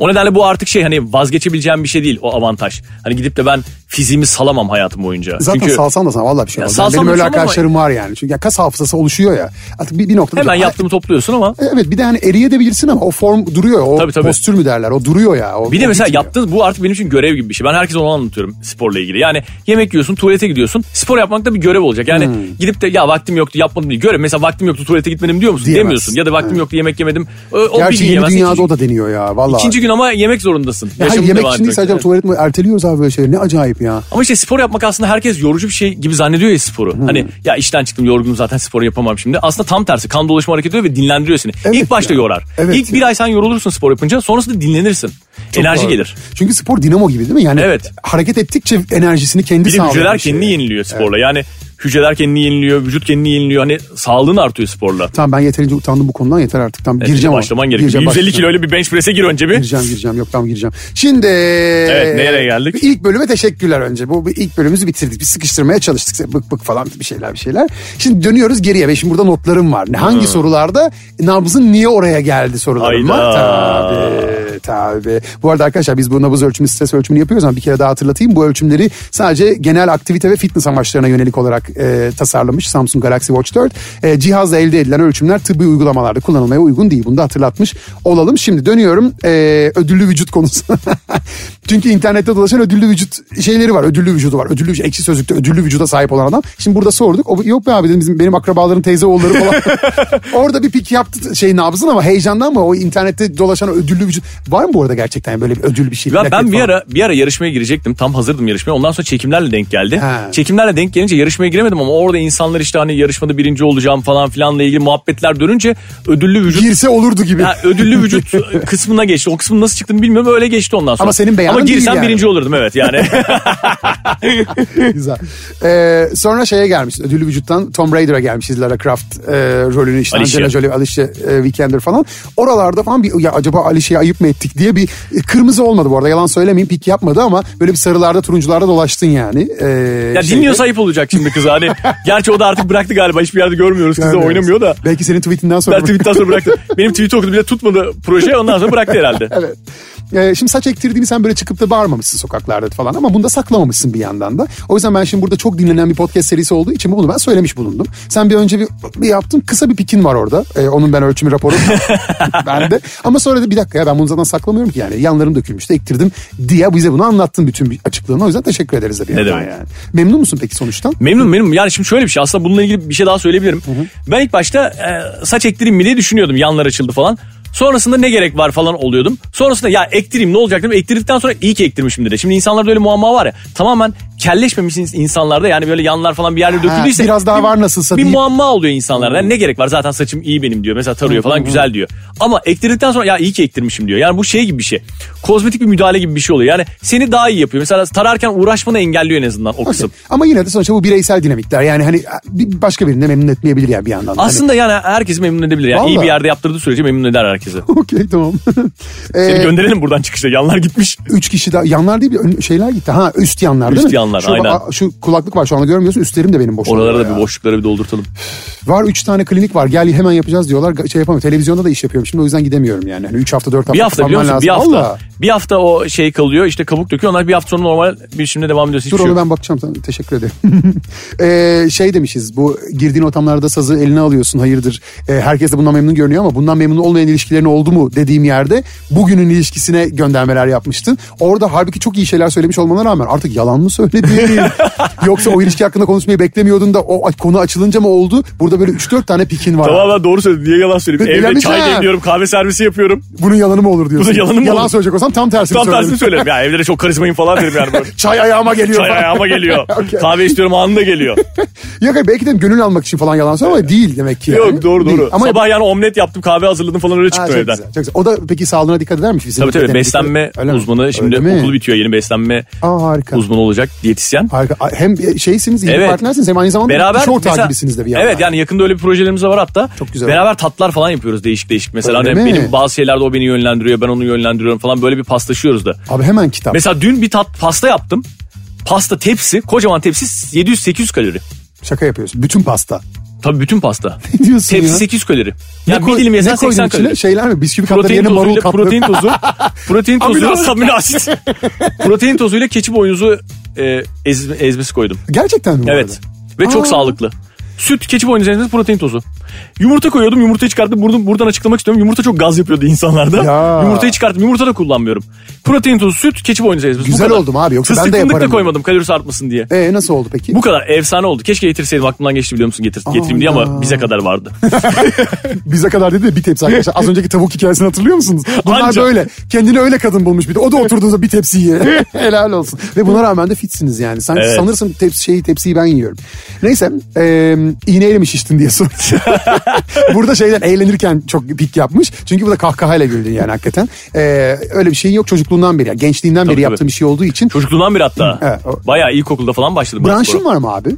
O nedenle bu artık hani vazgeçebileceğim bir şey değil o avantaj. Hani gidip de ben fiziğimi salamam hayatım boyunca. Zaten çünkü salsam da sana vallahi bir şey olmaz. Benim öyle arkadaşlarım var yani. Çünkü kas hafızası oluşuyor ya. Artık bir noktada hemen yaptığımı topluyorsun ama. Evet, bir de hani eriyebilirsin ama o form duruyor ya. O tabii. Postür mü derler, o duruyor ya. O, bir de mesela yaptığınız bu artık benim için görev gibi bir şey. Ben herkese onu anlatıyorum sporla ilgili. Yani yemek yiyorsun, tuvalete gidiyorsun. Spor yapmak da bir görev olacak. Yani gidip de ya vaktim yoktu yapmadım diye. Görev mesela vaktim yoktu tuvalete gitmedim diyor musun? Diyemez. Demiyorsun. Ya da vaktim yoktu yemek yemedim. O gerçi yeni dünyada o da deniyor ya vallahi. İkinci gün ama yemek zorundasın. Ya hayır, yemek için değil sadece tuvalet mi erteliyoruz abi böyle şeyleri, ne acayip ya. Ama işte spor yapmak aslında herkes yorucu bir şey gibi zannediyor ya sporu. Hani ya işten çıktım yorgunum zaten sporu yapamam şimdi. Aslında tam tersi, kan dolaşımı hareket ediyor ve dinlendiriyor seni. Evet, İlk başta yorar. Evet, İlk bir ay sen yorulursun spor yapınca, sonrasında dinlenirsin. Çok enerji gelir. Çünkü spor dinamo gibi değil mi? Yani hareket ettikçe enerjisini kendi sağlıyor. Hücreler kendini yeniliyor sporla yani. Hücreler kendini yeniliyor, vücut kendini yeniliyor. Hani sağlığın artıyor sporla. Tamam, ben yeterince utandım bu konudan, yeter artık. Tamam, gireceğim. Başlaman gerekiyor. 150 kilo öyle bir bench press'e gir önce bir. Gireceğim. Yok tamam, gireceğim. Şimdi nereye geldik? İlk bölüme teşekkürler önce. Bu ilk bölümümüzü bitirdik. Bir sıkıştırmaya çalıştık. Bık falan bir şeyler. Şimdi dönüyoruz geriye. Ve şimdi burada notlarım var. Hangi sorularda nabzın niye oraya geldi sorularım var. Tabii. Bu arada arkadaşlar biz bu nabız ölçümü, stres ölçümünü yapıyoruz ama bir kere daha hatırlatayım. Bu ölçümleri sadece genel aktivite ve fitness amaçlarına yönelik olarak tasarlamış Samsung Galaxy Watch 4. Cihazla elde edilen ölçümler tıbbi uygulamalarda kullanılmaya uygun değil. Bunu da hatırlatmış olalım. Şimdi dönüyorum ödüllü vücut konusuna. Çünkü internette dolaşan ödüllü vücut şeyleri var. Ödüllü vücudu var. Ödüllü vücut, ekşi sözlükte ödüllü vücuda sahip olan adam. Şimdi burada sorduk. Yok be abi dedim, benim akrabaların teyze oğulları falan. Orada bir pik yaptı nabzın ama heyecandan mı? O internette dolaşan ödüllü vücut. Var mı bu arada gerçekten böyle bir ödül bir şey? Ben bir ara yarışmaya girecektim. Tam hazırdım yarışmaya. Ondan sonra çekimlerle denk geldi. Çekimlerle denk gelince yarışmaya giremedim ama orada insanlar işte hani yarışmada birinci olacağım falan filanla ilgili muhabbetler dönünce ödüllü vücut. Girse olurdu gibi. Yani ödüllü vücut kısmına geçti. O kısmın nasıl çıktığını bilmiyorum. Öyle geçti ondan sonra. Ama senin beyanın değil yani. Ama girsem birinci olurdum yani. Güzel. Sonra şeye gelmişiz. Ödüllü vücuttan Tomb Raider'a gelmişiz. Lara Croft rolünü işte Angelina Jolie, Alicia Vikander falan. Oralarda falan bir ya acaba Alicia'ya ayıp mı ettik diye bir kırmızı olmadı bu arada. Yalan söylemeyeyim, pik yapmadı ama böyle bir sarılarda turuncularda dolaştın yani. Ya dinliyorsa ayıp olacak şimdi kız hani. Gerçi o da artık bıraktı galiba. Hiçbir yerde görmüyoruz. Kız da oynamıyor da. Belki senin tweetinden sonra. Ben tweetten sonra bıraktı. Benim tweeti okudum bile, tutmadı proje. Ondan sonra bıraktı herhalde. Evet. Şimdi saç ektirdiğini sen böyle çıkıp da bağırmamışsın sokaklarda falan ama bunu da saklamamışsın bir yandan da. O yüzden ben şimdi burada çok dinlenen bir podcast serisi olduğu için bunu ben söylemiş bulundum. Sen bir önce bir yaptın, kısa bir pikin var orada. Onun ben ölçümü raporu bende. Ama sonra da bir dakika ya ben bunu zaten saklamıyorum ki yani. Yanlarım dökülmüştü, ektirdim diye bize bunu anlattın bütün açıklığını. O yüzden teşekkür ederiz de bir yandan yani. Memnun musun peki sonuçtan? Memnunum. Yani şimdi şöyle bir şey, aslında bununla ilgili bir şey daha söyleyebilirim. Ben ilk başta saç ektireyim mi diye düşünüyordum, yanlar açıldı falan. Sonrasında ne gerek var falan oluyordum. Sonrasında ya ektireyim ne olacak dedim. Ektirdikten sonra iyi ki ektirmişim dedi. Şimdi insanlarda öyle muamma var ya. Tamamen kelleşmemişsiniz insanlarda. Yani böyle yanlar falan bir yerlere döküldüyse. Biraz daha var nasılsa bir muamma oluyor insanlarda. Yani ne gerek var zaten saçım iyi benim diyor. Mesela tarıyor falan güzel diyor. Ama ektirdikten sonra ya iyi ki ektirmişim diyor. Yani bu şey gibi bir şey. Kozmetik bir müdahale gibi bir şey oluyor. Yani seni daha iyi yapıyor. Mesela tararken uğraşmanı engelliyor en azından o kısım. Ama yine de sonuçta bu bireysel dinamikler. Yani hani başka birini de memnun etmeyebilir yani bir yandan. Aslında hani... yani herkes memnun edebilir. Yani iyi bir yerde yaptırdığı sürece memnun eder herkes. Okey tamam. Seni gönderelim buradan çıkışta. Yanlar gitmiş. 3 kişi daha. Yanlar değil bir şeyler gitti. Üst yanlar değil mi? Üst yanlar aynen. Şu kulaklık var şu anda görmüyorsun. Üstlerim de benim boşluklarım. Oralara da bir boşluklara bir doldurtalım. Var 3 tane klinik var. Gel hemen yapacağız diyorlar. Yapamıyorum. Televizyonda da iş yapıyorum. Şimdi o yüzden gidemiyorum yani. 3 hafta 4 hafta. Bir hafta biliyor musun? Lazım. Bir hafta o şey kalıyor. İşte kabuk döküyor. Onlar bir hafta sonra normal bir şimdi devam ediyoruz. Dur onu ben bakacağım. Teşekkür ederim. Şey demişiz. Bu girdiğin ortamlarda sazı eline alıyorsun. Hayırdır? Herkes de bundan memnun görünüyor ama bundan memnun olmayan ilişkilerin oldu mu dediğim yerde bugünün ilişkisine göndermeler yapmıştın. Orada halbuki çok iyi şeyler söylemiş olmana rağmen artık yalan mı söyledi? Yoksa o ilişki hakkında konuşmayı beklemiyordun da o konu açılınca mı oldu? Burada böyle 3-4 tane pikin var. Tamam ben doğru söyledim. Niye yalan söyleyeyim? Evde çay demliyorum, kahve servisi yapıyorum. Bunun yalanı mı olur diyorsun? Yalan söyleyecek olsam tam tersini söylerim. Ya evlere çok karizmayım falan derim yani. Çay ayağıma geliyor. Okay. Kahve istiyorum anında geliyor. Yok belki de gönül almak için falan yalan söylüyor ama değil demek ki. Yok yani. Doğru. Ama sabah yani omlet yaptım, kahve hazırladım falan. Çok güzel, çok güzel. O da peki sağlığına dikkat eder mi? Tabii beslenme uzmanı. Şimdi okul bitiyor, yeni beslenme uzmanı olacak. diyetisyen. Harika. Hem şeysiniz, evet, partnersiniz, hem aynı zamanda beraber, iş ortağı gibisiniz de bir yandan. Evet yani yakında öyle bir projelerimiz de var hatta. Çok güzel. Beraber abi, tatlar falan yapıyoruz değişik değişik. Mesela hani benim bazı şeylerde o beni yönlendiriyor, ben onu yönlendiriyorum falan, böyle bir paslaşıyoruz da. Abi hemen kitap. Mesela dün bir pasta yaptım. Pasta tepsi, kocaman tepsi 700-800 kalori. Şaka yapıyorsun. Bütün pasta. Tabii bütün pasta. Ne diyorsun tepsi ya? 800 kalori. Yani bir dilim yesen 80 kalori. Şeyler mi? Bisküvi kapları yerine marul kapları. Protein tozu. Protein tozu. Amino asit. Protein tozuyla keçi boynuzu ezmesi koydum. Gerçekten mi? Evet. Ve çok sağlıklı. Süt, keçi boynuzu ezmesi, protein tozu. Yumurta koyuyordum. Yumurtayı çıkarttım. Buradan açıklamak istiyorum. Yumurta çok gaz yapıyordu insanlarda. Ya. Yumurtayı çıkarttım. Yumurta da kullanmıyorum. Protein tozu, süt, keçi boynuzu ezmesi. Güzel oldum abi. Yoksa ben de yaparım. Fındık da koymadım kalorisi artmasın diye. Nasıl oldu peki? Bu kadar. Efsane oldu. Keşke getirseydim. Aklımdan geçti biliyor musun? Getireyim diye ama bize kadar vardı. Bize kadar dedi de bir tepsi arkadaşlar. Az önceki tavuk hikayesini hatırlıyor musunuz? Bunlar böyle. Kendine öyle kadın bulmuş bir de. O da oturduğunuzda bir tepsi yiyor. Helal olsun. Ve buna rağmen de fitsiniz yani. Sen sanırsın tepsiyi ben yiyorum. Neyse. İğneyle mi şiştin diye sordum. Burada şeyden eğlenirken çok pik yapmış. Çünkü bu da kahkahayla güldün yani hakikaten. Öyle bir şeyin yok çocukluğundan beri. Yani gençliğinden beri yaptığım bir şey olduğu için. Çocukluğundan beri hatta. Evet. Bayağı ilkokulda falan başladım. Branşın var mı abi?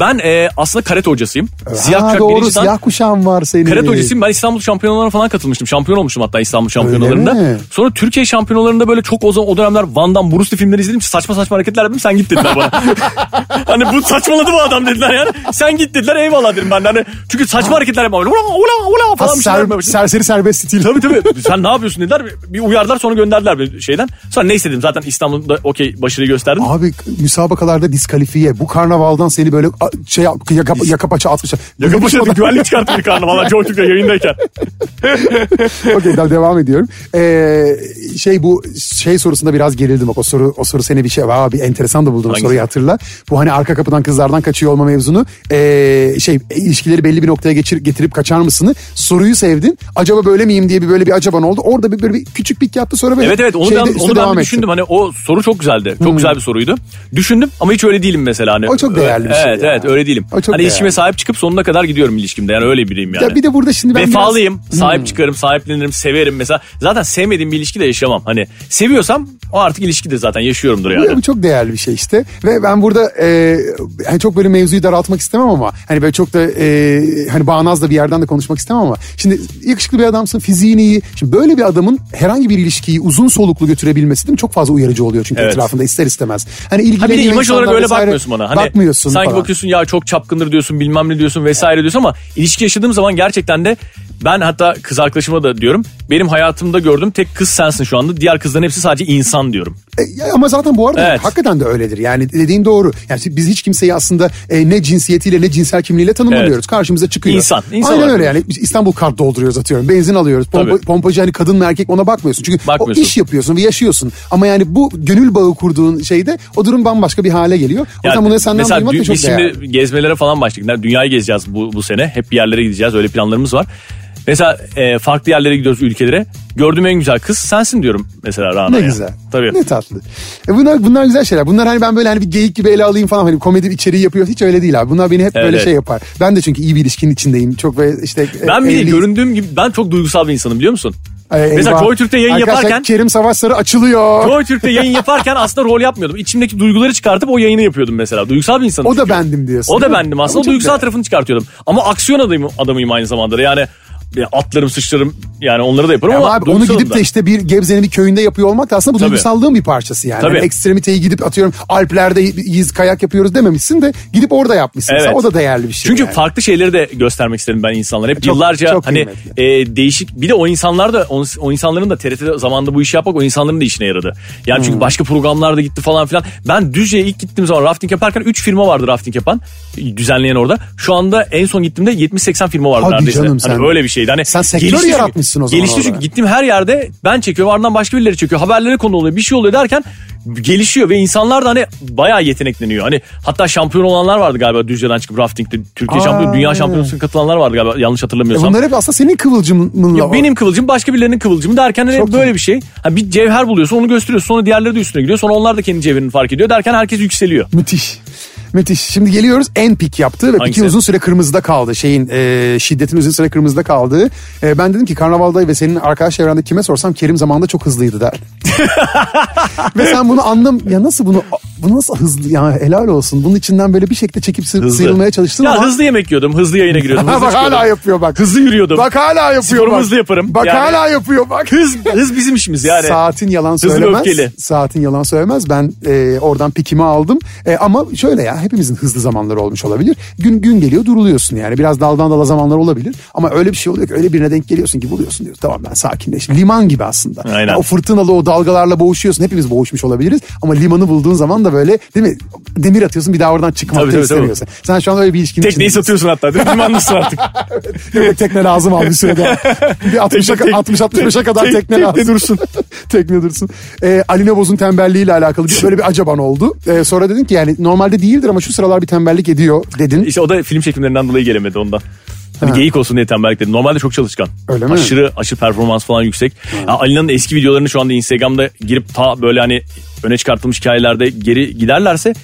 Ben aslında karate hocasıyım. Siyah kuşak doğru, birinci siyah kuşağın var senin. Karate hocasıyım. Ben İstanbul şampiyonalarına falan katılmıştım. Şampiyon olmuştum hatta İstanbul şampiyonalarında. Sonra Türkiye şampiyonalarında böyle çok o dönemler Van Damme, Bruce Lee filmleri izledim. Saçma saçma hareketler yaptım. Sen git dediler bana. Hani bu saçmaladı bu adam dediler yani. Sen git dediler, eyvallah dedim ben. Hani çünkü saçma hareketler yapmamış. Ula falan bir şeyler yapmamış. Serseri serbest stil. Tabii. Sen ne yapıyorsun dediler. Bir uyardılar sonra gönderdiler bir şeyden. Sonra ne istedim zaten İstanbul'da okey başarıyı gösterdim. Abi müsabakalarda diskalifiye. Bu karnavaldan seni böyle yaka paça atmışlar. Yaka paça güvenlik çıkarttı bir karnavaldan. JoyTurk'ta yayındayken. Okey devam ediyorum. Bu sorusunda biraz gerildim. Bak o soru seni bir şey. Abi enteresan da buldum. Hangisi? Soruyu hatırla. Bu hani arka kapıdan kızlardan kaçıyor olma mevzunu. İlişkileri belli bir noktaya getirip kaçar mısını soruyu sevdin. Acaba böyle miyim diye bir acaban oldu. Orada bir küçük pik yaptı sonra böyle. Evet onu ben düşündüm. Hani o soru çok güzeldi. Çok güzel bir soruydu. Düşündüm ama hiç öyle değilim mesela. Hani, o çok değerli bir şey. Evet yani. Evet öyle değilim. Hani ilişkime sahip çıkıp sonuna kadar gidiyorum ilişkimde. Yani öyle biriyim yani. Ya bir de burada şimdi ben vefalıyım. Biraz... Sahip çıkarım, sahiplenirim, severim mesela. Zaten sevmediğim bir ilişki de yaşamam. Hani seviyorsam o artık ilişkide zaten yaşıyorumdur yani. Bu çok değerli bir şey işte. Ve ben burada çok böyle mevzuyu daraltmak istemem ama hani böyle çok da hani bağnazla bir yerden de konuşmak istemem ama şimdi yakışıklı bir adamsın, fiziğin iyi. Şimdi böyle bir adamın herhangi bir ilişkiyi uzun soluklu götürebilmesi değil mi? Çok fazla uyarıcı oluyor çünkü etrafında ister istemez. Hani ilgileniyor. Hani imaj olarak öyle bakmıyorsun bana. Hani bakmıyorsun sanki falan. Bakıyorsun ya çok çapkındır diyorsun, bilmem ne diyorsun vesaire diyorsun ama ilişki yaşadığım zaman gerçekten de ben hatta kız arkadaşıma da diyorum. Benim hayatımda gördüğüm tek kız sensin şu anda. Diğer kızların hepsi sadece insan diyorum. Ama zaten bu arada hakikaten de öyledir. Yani dediğin doğru. Yani biz hiç kimseyi aslında ne cinsiyetiyle ne cinsel kimliğiyle tanımlıyoruz. Evet. Karşımıza çıkıyor. İnsan aynen öyle yani. İstanbul kart dolduruyoruz atıyorum. Benzin alıyoruz. Pompacı hani kadın mı erkek ona bakmıyorsun. Çünkü bakmıyorsun. O iş yapıyorsun ve yaşıyorsun. Ama yani bu gönül bağı kurduğun şeyde o durum bambaşka bir hale geliyor. O zaman bunları senden duymak da çok değerli. Mesela şimdi gezmelere falan başladık. Dünyayı gezeceğiz bu sene. Hep bir yerlere gideceğiz. Öyle planlarımız var. Mesela farklı yerlere gidiyoruz, ülkelere. Gördüğüm en güzel kız sensin diyorum mesela Rana'ya. Ne güzel. Tabii. Ne tatlı. Bunlar güzel şeyler. Bunlar hani ben böyle hani bir geyik gibi ele alayım falan. Hani komedi içeriği yapıyoruz. Hiç öyle değil abi. Bunlar beni hep böyle şey yapar. Ben de çünkü iyi bir ilişkinin içindeyim. Çok böyle işte. Ben bile göründüğüm gibi ben çok duygusal bir insanım biliyor musun? Mesela JoyTurk'ta yayın yaparken Kerim Savaş Sarı açılıyor. JoyTurk'ta yayın yaparken aslında rol yapmıyordum. İçimdeki duyguları çıkartıp o yayını yapıyordum mesela. Duygusal bir insanım. O da bendim diyorsun. O da bendim aslında. O duygusal tarafını çıkartıyordum. Ama aksiyon adamıyım aynı zamanda. Yani atlarım, sıçlarım yani onları da yaparım ya ama abi, onu gidip de işte bir Gebze'nin bir köyünde yapıyor olmak da aslında bu duygusallığın bir parçası yani. Yani ekstremiteyi gidip atıyorum Alpler'de kayak yapıyoruz dememişsin de gidip orada yapmışsın. Evet. O da değerli bir şey. Çünkü farklı şeyleri de göstermek istedim ben insanlara. Hep yıllarca çok hani değişik bir de o insanlar da o insanların da TRT zamanında bu işi yapmak o insanların da işine yaradı. Yani çünkü başka programlarda gitti falan filan. Ben Düzce'ye ilk gittiğim zaman rafting yaparken 3 firma vardı rafting yapan. Düzenleyen orada. Şu anda en son gittiğimde 70-80 firma vardı neredeyse. Canım, hani öyle bir şeydi. Hani sen sektör yaratmışsın o zaman. Gelişti çünkü gittiğim her yerde ben çekiyorum ardından başka birileri çekiyor. Haberlere konu oluyor bir şey oluyor derken gelişiyor ve insanlar da hani bayağı yetenekleniyor. Hani hatta şampiyon olanlar vardı galiba Düzce'den çıkıp rafting'de. Türkiye şampiyonu, dünya şampiyonasına katılanlar vardı galiba yanlış hatırlamıyorsam. Bunlar hep aslında senin kıvılcımınla. Ya benim kıvılcım başka birilerinin kıvılcımı derken hani böyle bir şey. Hani bir cevher buluyorsun onu gösteriyorsun sonra diğerleri de üstüne gidiyor. Sonra onlar da kendi cevherini fark ediyor derken herkes yükseliyor. Müthiş. Müthiş. Şimdi geliyoruz. En pik yaptı ve piki uzun süre kırmızıda kaldı. Şiddetin uzun süre kırmızıda kaldı. Ben dedim ki karnavalda ve senin arkadaş çevrende kime sorsam Kerim zamanında çok hızlıydı der. Ve sen bunu anlam... Ya nasıl bunu nasıl hızlı... Yani helal olsun. Bunun içinden böyle bir şekilde çekip sıyrılmaya çalıştın ya ama... Ya hızlı yemek yiyordum. Hızlı yayına giriyordum. Hızlı bak çıkıyordum. Hala yapıyor bak. Hızlı yürüyordum. Bak hala yapıyor sporumu bak. Hızlı yaparım. Bak yani, hala yapıyor bak. Hız bizim işimiz yani. Saatin yalan hızlı söylemez. Öfkeli. Saatin yalan söylemez. Ben oradan pikimi aldım. Ama şöyle ya hepimizin hızlı zamanları olmuş olabilir. Gün geliyor duruluyorsun yani. Biraz daldan dala zamanlar olabilir. Ama öyle bir şey oluyor ki öyle birine denk geliyorsun ki buluyorsun diyor. Tamam ben sakinleştim. Liman gibi aslında. Aynen. Yani o fırtınalı o dalgalarla boğuşuyorsun. Hepimiz boğuşmuş olabiliriz. Ama limanı bulduğun zaman da böyle değil mi? Demir atıyorsun bir daha oradan çıkmak istemiyorsun. Sen şu an öyle bir ilişkinin içindesin. Tekneyi satıyorsun hatta değil mi? Limanlısın artık. Evet. Tekne lazım abi bir sürede. Bir 60-65'e kadar tekne lazım. Tekne dursun. Tekne dursun. Alina Boz'un tembelliğiyle alakalı böyle bir acaban oldu. Sonra dedin ki yani normalde değildir ama şu sıralar bir tembellik ediyor dedin. İşte o da film çekimlerinden dolayı gelemedi ondan. Hani geyik olsun diye tembellik dedim. Normalde çok çalışkan. Öyle mi? Aşırı performans falan yüksek. Alina'nın eski videolarını şu anda Instagram'da girip ta böyle hani öne çıkartılmış hikayelerde geri giderlerse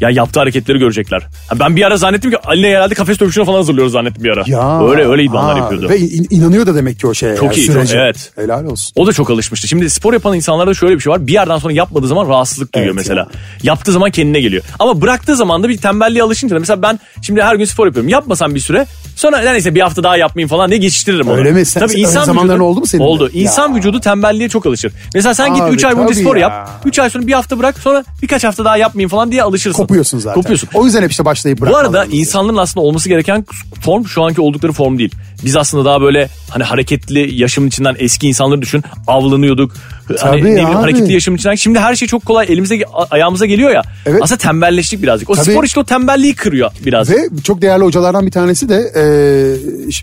ya yaptığı hareketleri görecekler. Ben bir ara zannettim ki Alina herhalde kafes dövüşüne falan hazırlıyoruz zannettim bir ara. Ya, öyle idmanlar yapıyordu. Ve inanıyor da demek ki o şeye. Çok yani, iyi. Sürece. Evet. Helal olsun. O da çok alışmıştı. Şimdi spor yapan insanlarda şöyle bir şey var. Bir yerden sonra yapmadığı zaman rahatsızlık duyuyor mesela. Yani. Yaptığı zaman kendine geliyor. Ama bıraktığı zaman da bir tembelliğe alışınca da mesela ben şimdi her gün spor yapıyorum. Yapmasam bir süre sonra neyse bir hafta daha yapmayayım falan diye geçiştiririm onu. Öyle mi? Tabii insan zamanların oldu mu senin? Oldu. İnsan vücudu tembelliğe çok alışır. Mesela sen git 3 ay boyunca spor yap. 3 ay sonra bir hafta bırak sonra birkaç hafta daha yapmayayım falan diye alışırsın. Kopuyorsun zaten. O yüzden hep işte başlayıp bırakmadan. Bu arada insanların aslında olması gereken form şu anki oldukları form değil. Biz aslında daha böyle hani hareketli yaşamın içinden eski insanları düşün. Avlanıyorduk. Hani ne bileyim hareketli yaşamın içinden. Şimdi her şey çok kolay elimize ayağımıza geliyor ya. Evet. Aslında tembelleştik birazcık. O spor işte o tembelliği kırıyor birazcık. Ve çok değerli hocalardan bir tanesi de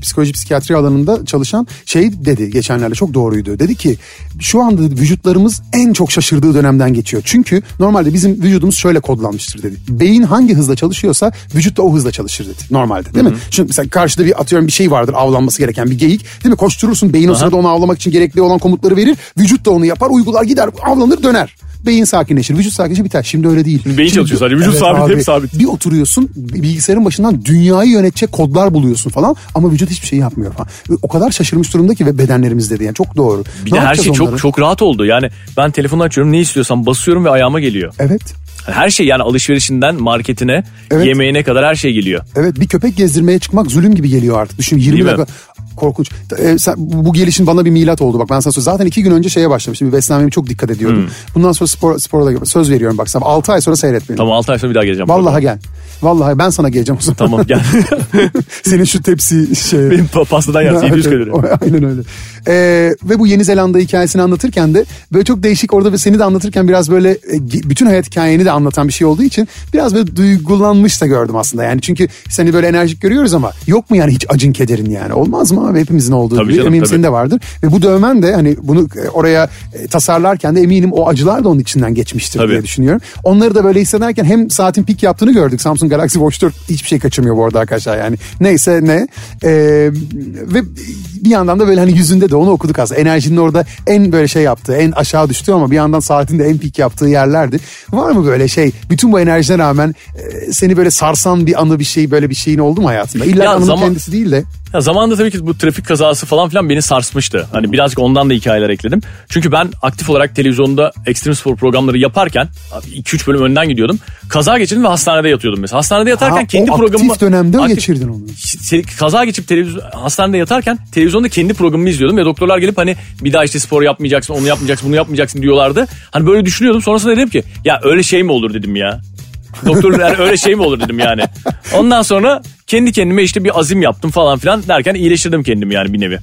psikoloji psikiyatri alanında çalışan şey dedi geçenlerde çok doğruydu. Dedi ki şu anda vücutlarımız en çok şaşırdığı dönemden geçiyor. Çünkü normalde bizim vücudumuz şöyle kodlanmıştır dedi. Beyin hangi hızla çalışıyorsa vücut da o hızla çalışır dedi. Normalde değil mi? Şimdi mesela karşıda bir şey vardır avlanması gereken bir geyik değil mi? Koşturursun beyin o sırada onu avlamak için gerekli olan komutları verir. Vücut da onu yapar uygular gider avlanır döner. Beyin sakinleşir, vücut sakinleşir biter. Şimdi öyle değil. Beyin çalışıyor sadece. Vücut sabit, hep sabit. Bir oturuyorsun, bilgisayarın başından dünyayı yönetecek kodlar buluyorsun falan ama vücut hiçbir şey yapmıyor falan. Ve o kadar şaşırmış durumda ki ve bedenlerimiz dedi yani çok doğru. Bir de her şey çok rahat oldu. Yani ben telefonu açıyorum, ne istiyorsam basıyorum ve ayağıma geliyor. Evet. Her şey yani alışverişinden marketine, yemeğine kadar her şey geliyor. Evet, bir köpek gezdirmeye çıkmak zulüm gibi geliyor artık. Düşün 20 dakika. Korkunç. Bu gelişin bana bir milat oldu. Bak ben sana söyleyeyim. Zaten 2 gün önce şeye başlamıştım. Bir beslenmeye çok dikkat ediyordum. Bundan sonra spora da söz veriyorum bak sana. 6 ay sonra seyret beni. Tamam 6 ay sonra bir daha geleceğim. Vallahi gel. Vallahi ben sana geleceğim o zaman. Tamam gel. Senin şu tepsi şey. Benim pastadan yersin. 700 kalori. Aynen öyle. Ve bu Yeni Zelanda hikayesini anlatırken de böyle çok değişik orada ve seni de anlatırken biraz böyle bütün hayat hikayeni de anlatan bir şey olduğu için biraz böyle duygulanmış da gördüm aslında. Yani çünkü seni böyle enerjik görüyoruz ama yok mu yani hiç acın kederin yani? Olmaz mı? Ve hepimizin olduğu tabii gibi canım, eminim senin de vardır. Ve bu dövmen de hani bunu oraya tasarlarken de eminim o acılar da onun içinden geçmiştir diye düşünüyorum. Onları da böyle hissederken hem saatin pik yaptığını gördük. Samsung Galaxy Watch 4 hiçbir şey kaçırmıyor bu arada arkadaşlar yani. Neyse ne. Ve bir yandan da böyle hani yüzünde de onu okuduk aslında. Enerjinin orada en böyle şey yaptığı, en aşağı düştüğü ama bir yandan saatin de en pik yaptığı yerlerdi. Var mı böyle şey bütün bu enerjine rağmen seni böyle sarsan bir anı bir şey böyle bir şeyin oldu mu hayatında? İlla ya anının kendisi değil de. Ya zamanında tabii ki bu trafik kazası falan filan beni sarsmıştı. Hani birazcık ondan da hikayeler ekledim. Çünkü ben aktif olarak televizyonda ekstrem spor programları yaparken 2-3 bölüm önden gidiyordum. Kaza geçirdim ve hastanede yatıyordum mesela. Hastanede yatarken kendi programımı... Aktif dönemde mi geçirdin onu? Kaza geçip hastanede yatarken televizyonda kendi programımı izliyordum. Ve doktorlar gelip hani bir daha işte spor yapmayacaksın, onu yapmayacaksın, bunu yapmayacaksın diyorlardı. Hani böyle düşünüyordum. Sonrasında dedim ki ya öyle şey mi olur dedim ya. Doktorlar öyle şey mi olur dedim yani. Ondan sonra kendi kendime işte bir azim yaptım falan filan derken iyileştirdim kendimi yani bir nevi.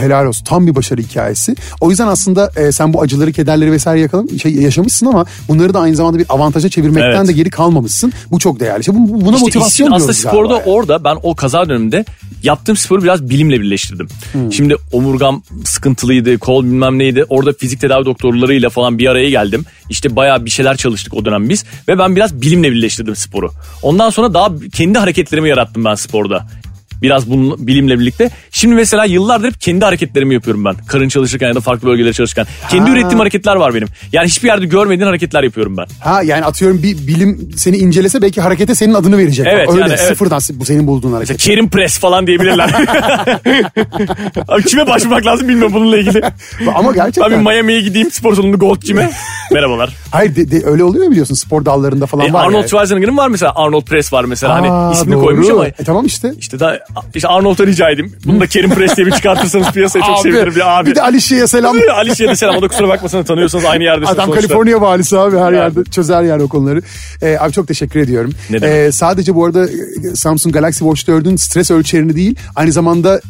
Helal olsun. Tam bir başarı hikayesi. O yüzden aslında sen bu acıları, kederleri vesaire yaşamışsın ama bunları da aynı zamanda bir avantaja çevirmekten de geri kalmamışsın. Bu çok değerli. İşte buna işte motivasyon diyoruz. Aslında sporda orada ben o kaza döneminde yaptığım sporu biraz bilimle birleştirdim. Şimdi omurgam sıkıntılıydı, kol bilmem neydi. Orada fizik tedavi doktorlarıyla falan bir araya geldim. İşte bayağı bir şeyler çalıştık o dönem biz. Ve ben biraz bilimle birleştirdim sporu. Ondan sonra daha kendi hareketlerimi yarattım ben sporda. Biraz bunun bilimle birlikte. Şimdi mesela yıllardır hep kendi hareketlerimi yapıyorum ben. Karın çalışırken ya da farklı bölgelere çalışırken. Kendi ürettiğim hareketler var benim. Yani hiçbir yerde görmediğin hareketler yapıyorum ben. Ha yani atıyorum bir bilim seni incelese belki harekete senin adını verecek. Evet, öyle yani, sıfırdan bu senin bulduğun hareket. İşte Kerim Press falan diyebilirler. Abi kime başvurmak lazım bilmiyorum bununla ilgili. Ama gerçekten. Abi Miami'ye gideyim spor salonunda Gold Gym'e. Merhabalar. Hayır öyle oluyor biliyorsun spor dallarında falan var. Arnold Schwarzenegger'in var mesela. Arnold Press var mesela. Hani ismini koymuş ama. Tamam işte. İşte Arnold'a rica edeyim. Bunu da Kerim Press diye bir çıkartırsanız piyasaya çok sevinirim ya abi. Bir de Alicia'ya selam. Alicia'ya selam. O da kusura bakmasana tanıyorsanız aynı yerdesiniz. Adam Kaliforniya valisi abi her yerde çözer yani o konuları. Abi çok teşekkür ediyorum. Ne demek? Sadece bu arada Samsung Galaxy Watch 4'ün stres ölçerini değil aynı zamanda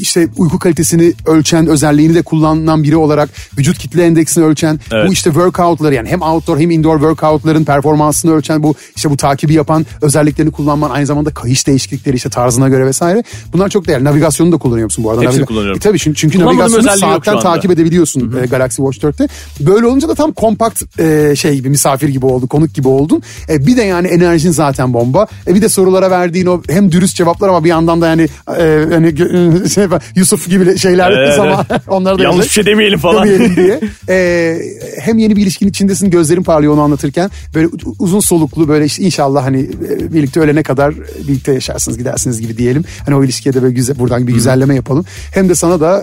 işte uyku kalitesini ölçen özelliğini de kullanan biri olarak vücut kitle endeksini ölçen evet. Bu işte workoutları yani hem outdoor hem indoor workoutların performansını ölçen bu işte bu takibi yapan özelliklerini kullanman aynı zamanda kayış değişiklikleri işte tarzına göre vesaire. Bunlar çok değerli. Navigasyonu da kullanıyor musun bu arada? Hepsini kullanıyorum. Tabii çünkü navigasyonu saatten takip edebiliyorsun Galaxy Watch 4'te. Böyle olunca da tam kompakt şey gibi misafir gibi oldu, konuk gibi oldun. Bir de yani enerjin zaten bomba. Bir de sorulara verdiğin o hem dürüst cevaplar ama bir yandan da yani şey Yusuf gibi şeyler ama onlara da yanlış bir şey demeyelim falan demeyelim diye. Hem yeni bir ilişkinin içindesin gözlerin parlıyor onu anlatırken böyle uzun soluklu böyle işte inşallah hani birlikte ölene kadar birlikte yaşarsınız gidersiniz gibi diyelim. Hani o ilişkiye de böyle buradan bir güzelleme yapalım. Hem de sana da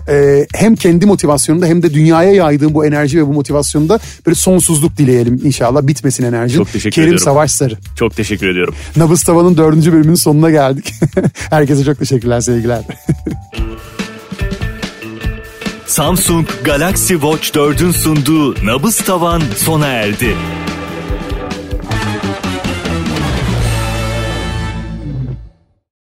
hem kendi motivasyonunda hem de dünyaya yaydığın bu enerji ve bu motivasyonunda böyle sonsuzluk dileyelim inşallah bitmesin enerjin. Çok teşekkür ediyorum. Kerim Savaş Sarı. Çok teşekkür ediyorum. Nabız Tavan'ın 4. bölümünün sonuna geldik. Herkese çok teşekkürler sevgiler. Samsung Galaxy Watch 4'ün sunduğu Nabız Tavan sona erdi.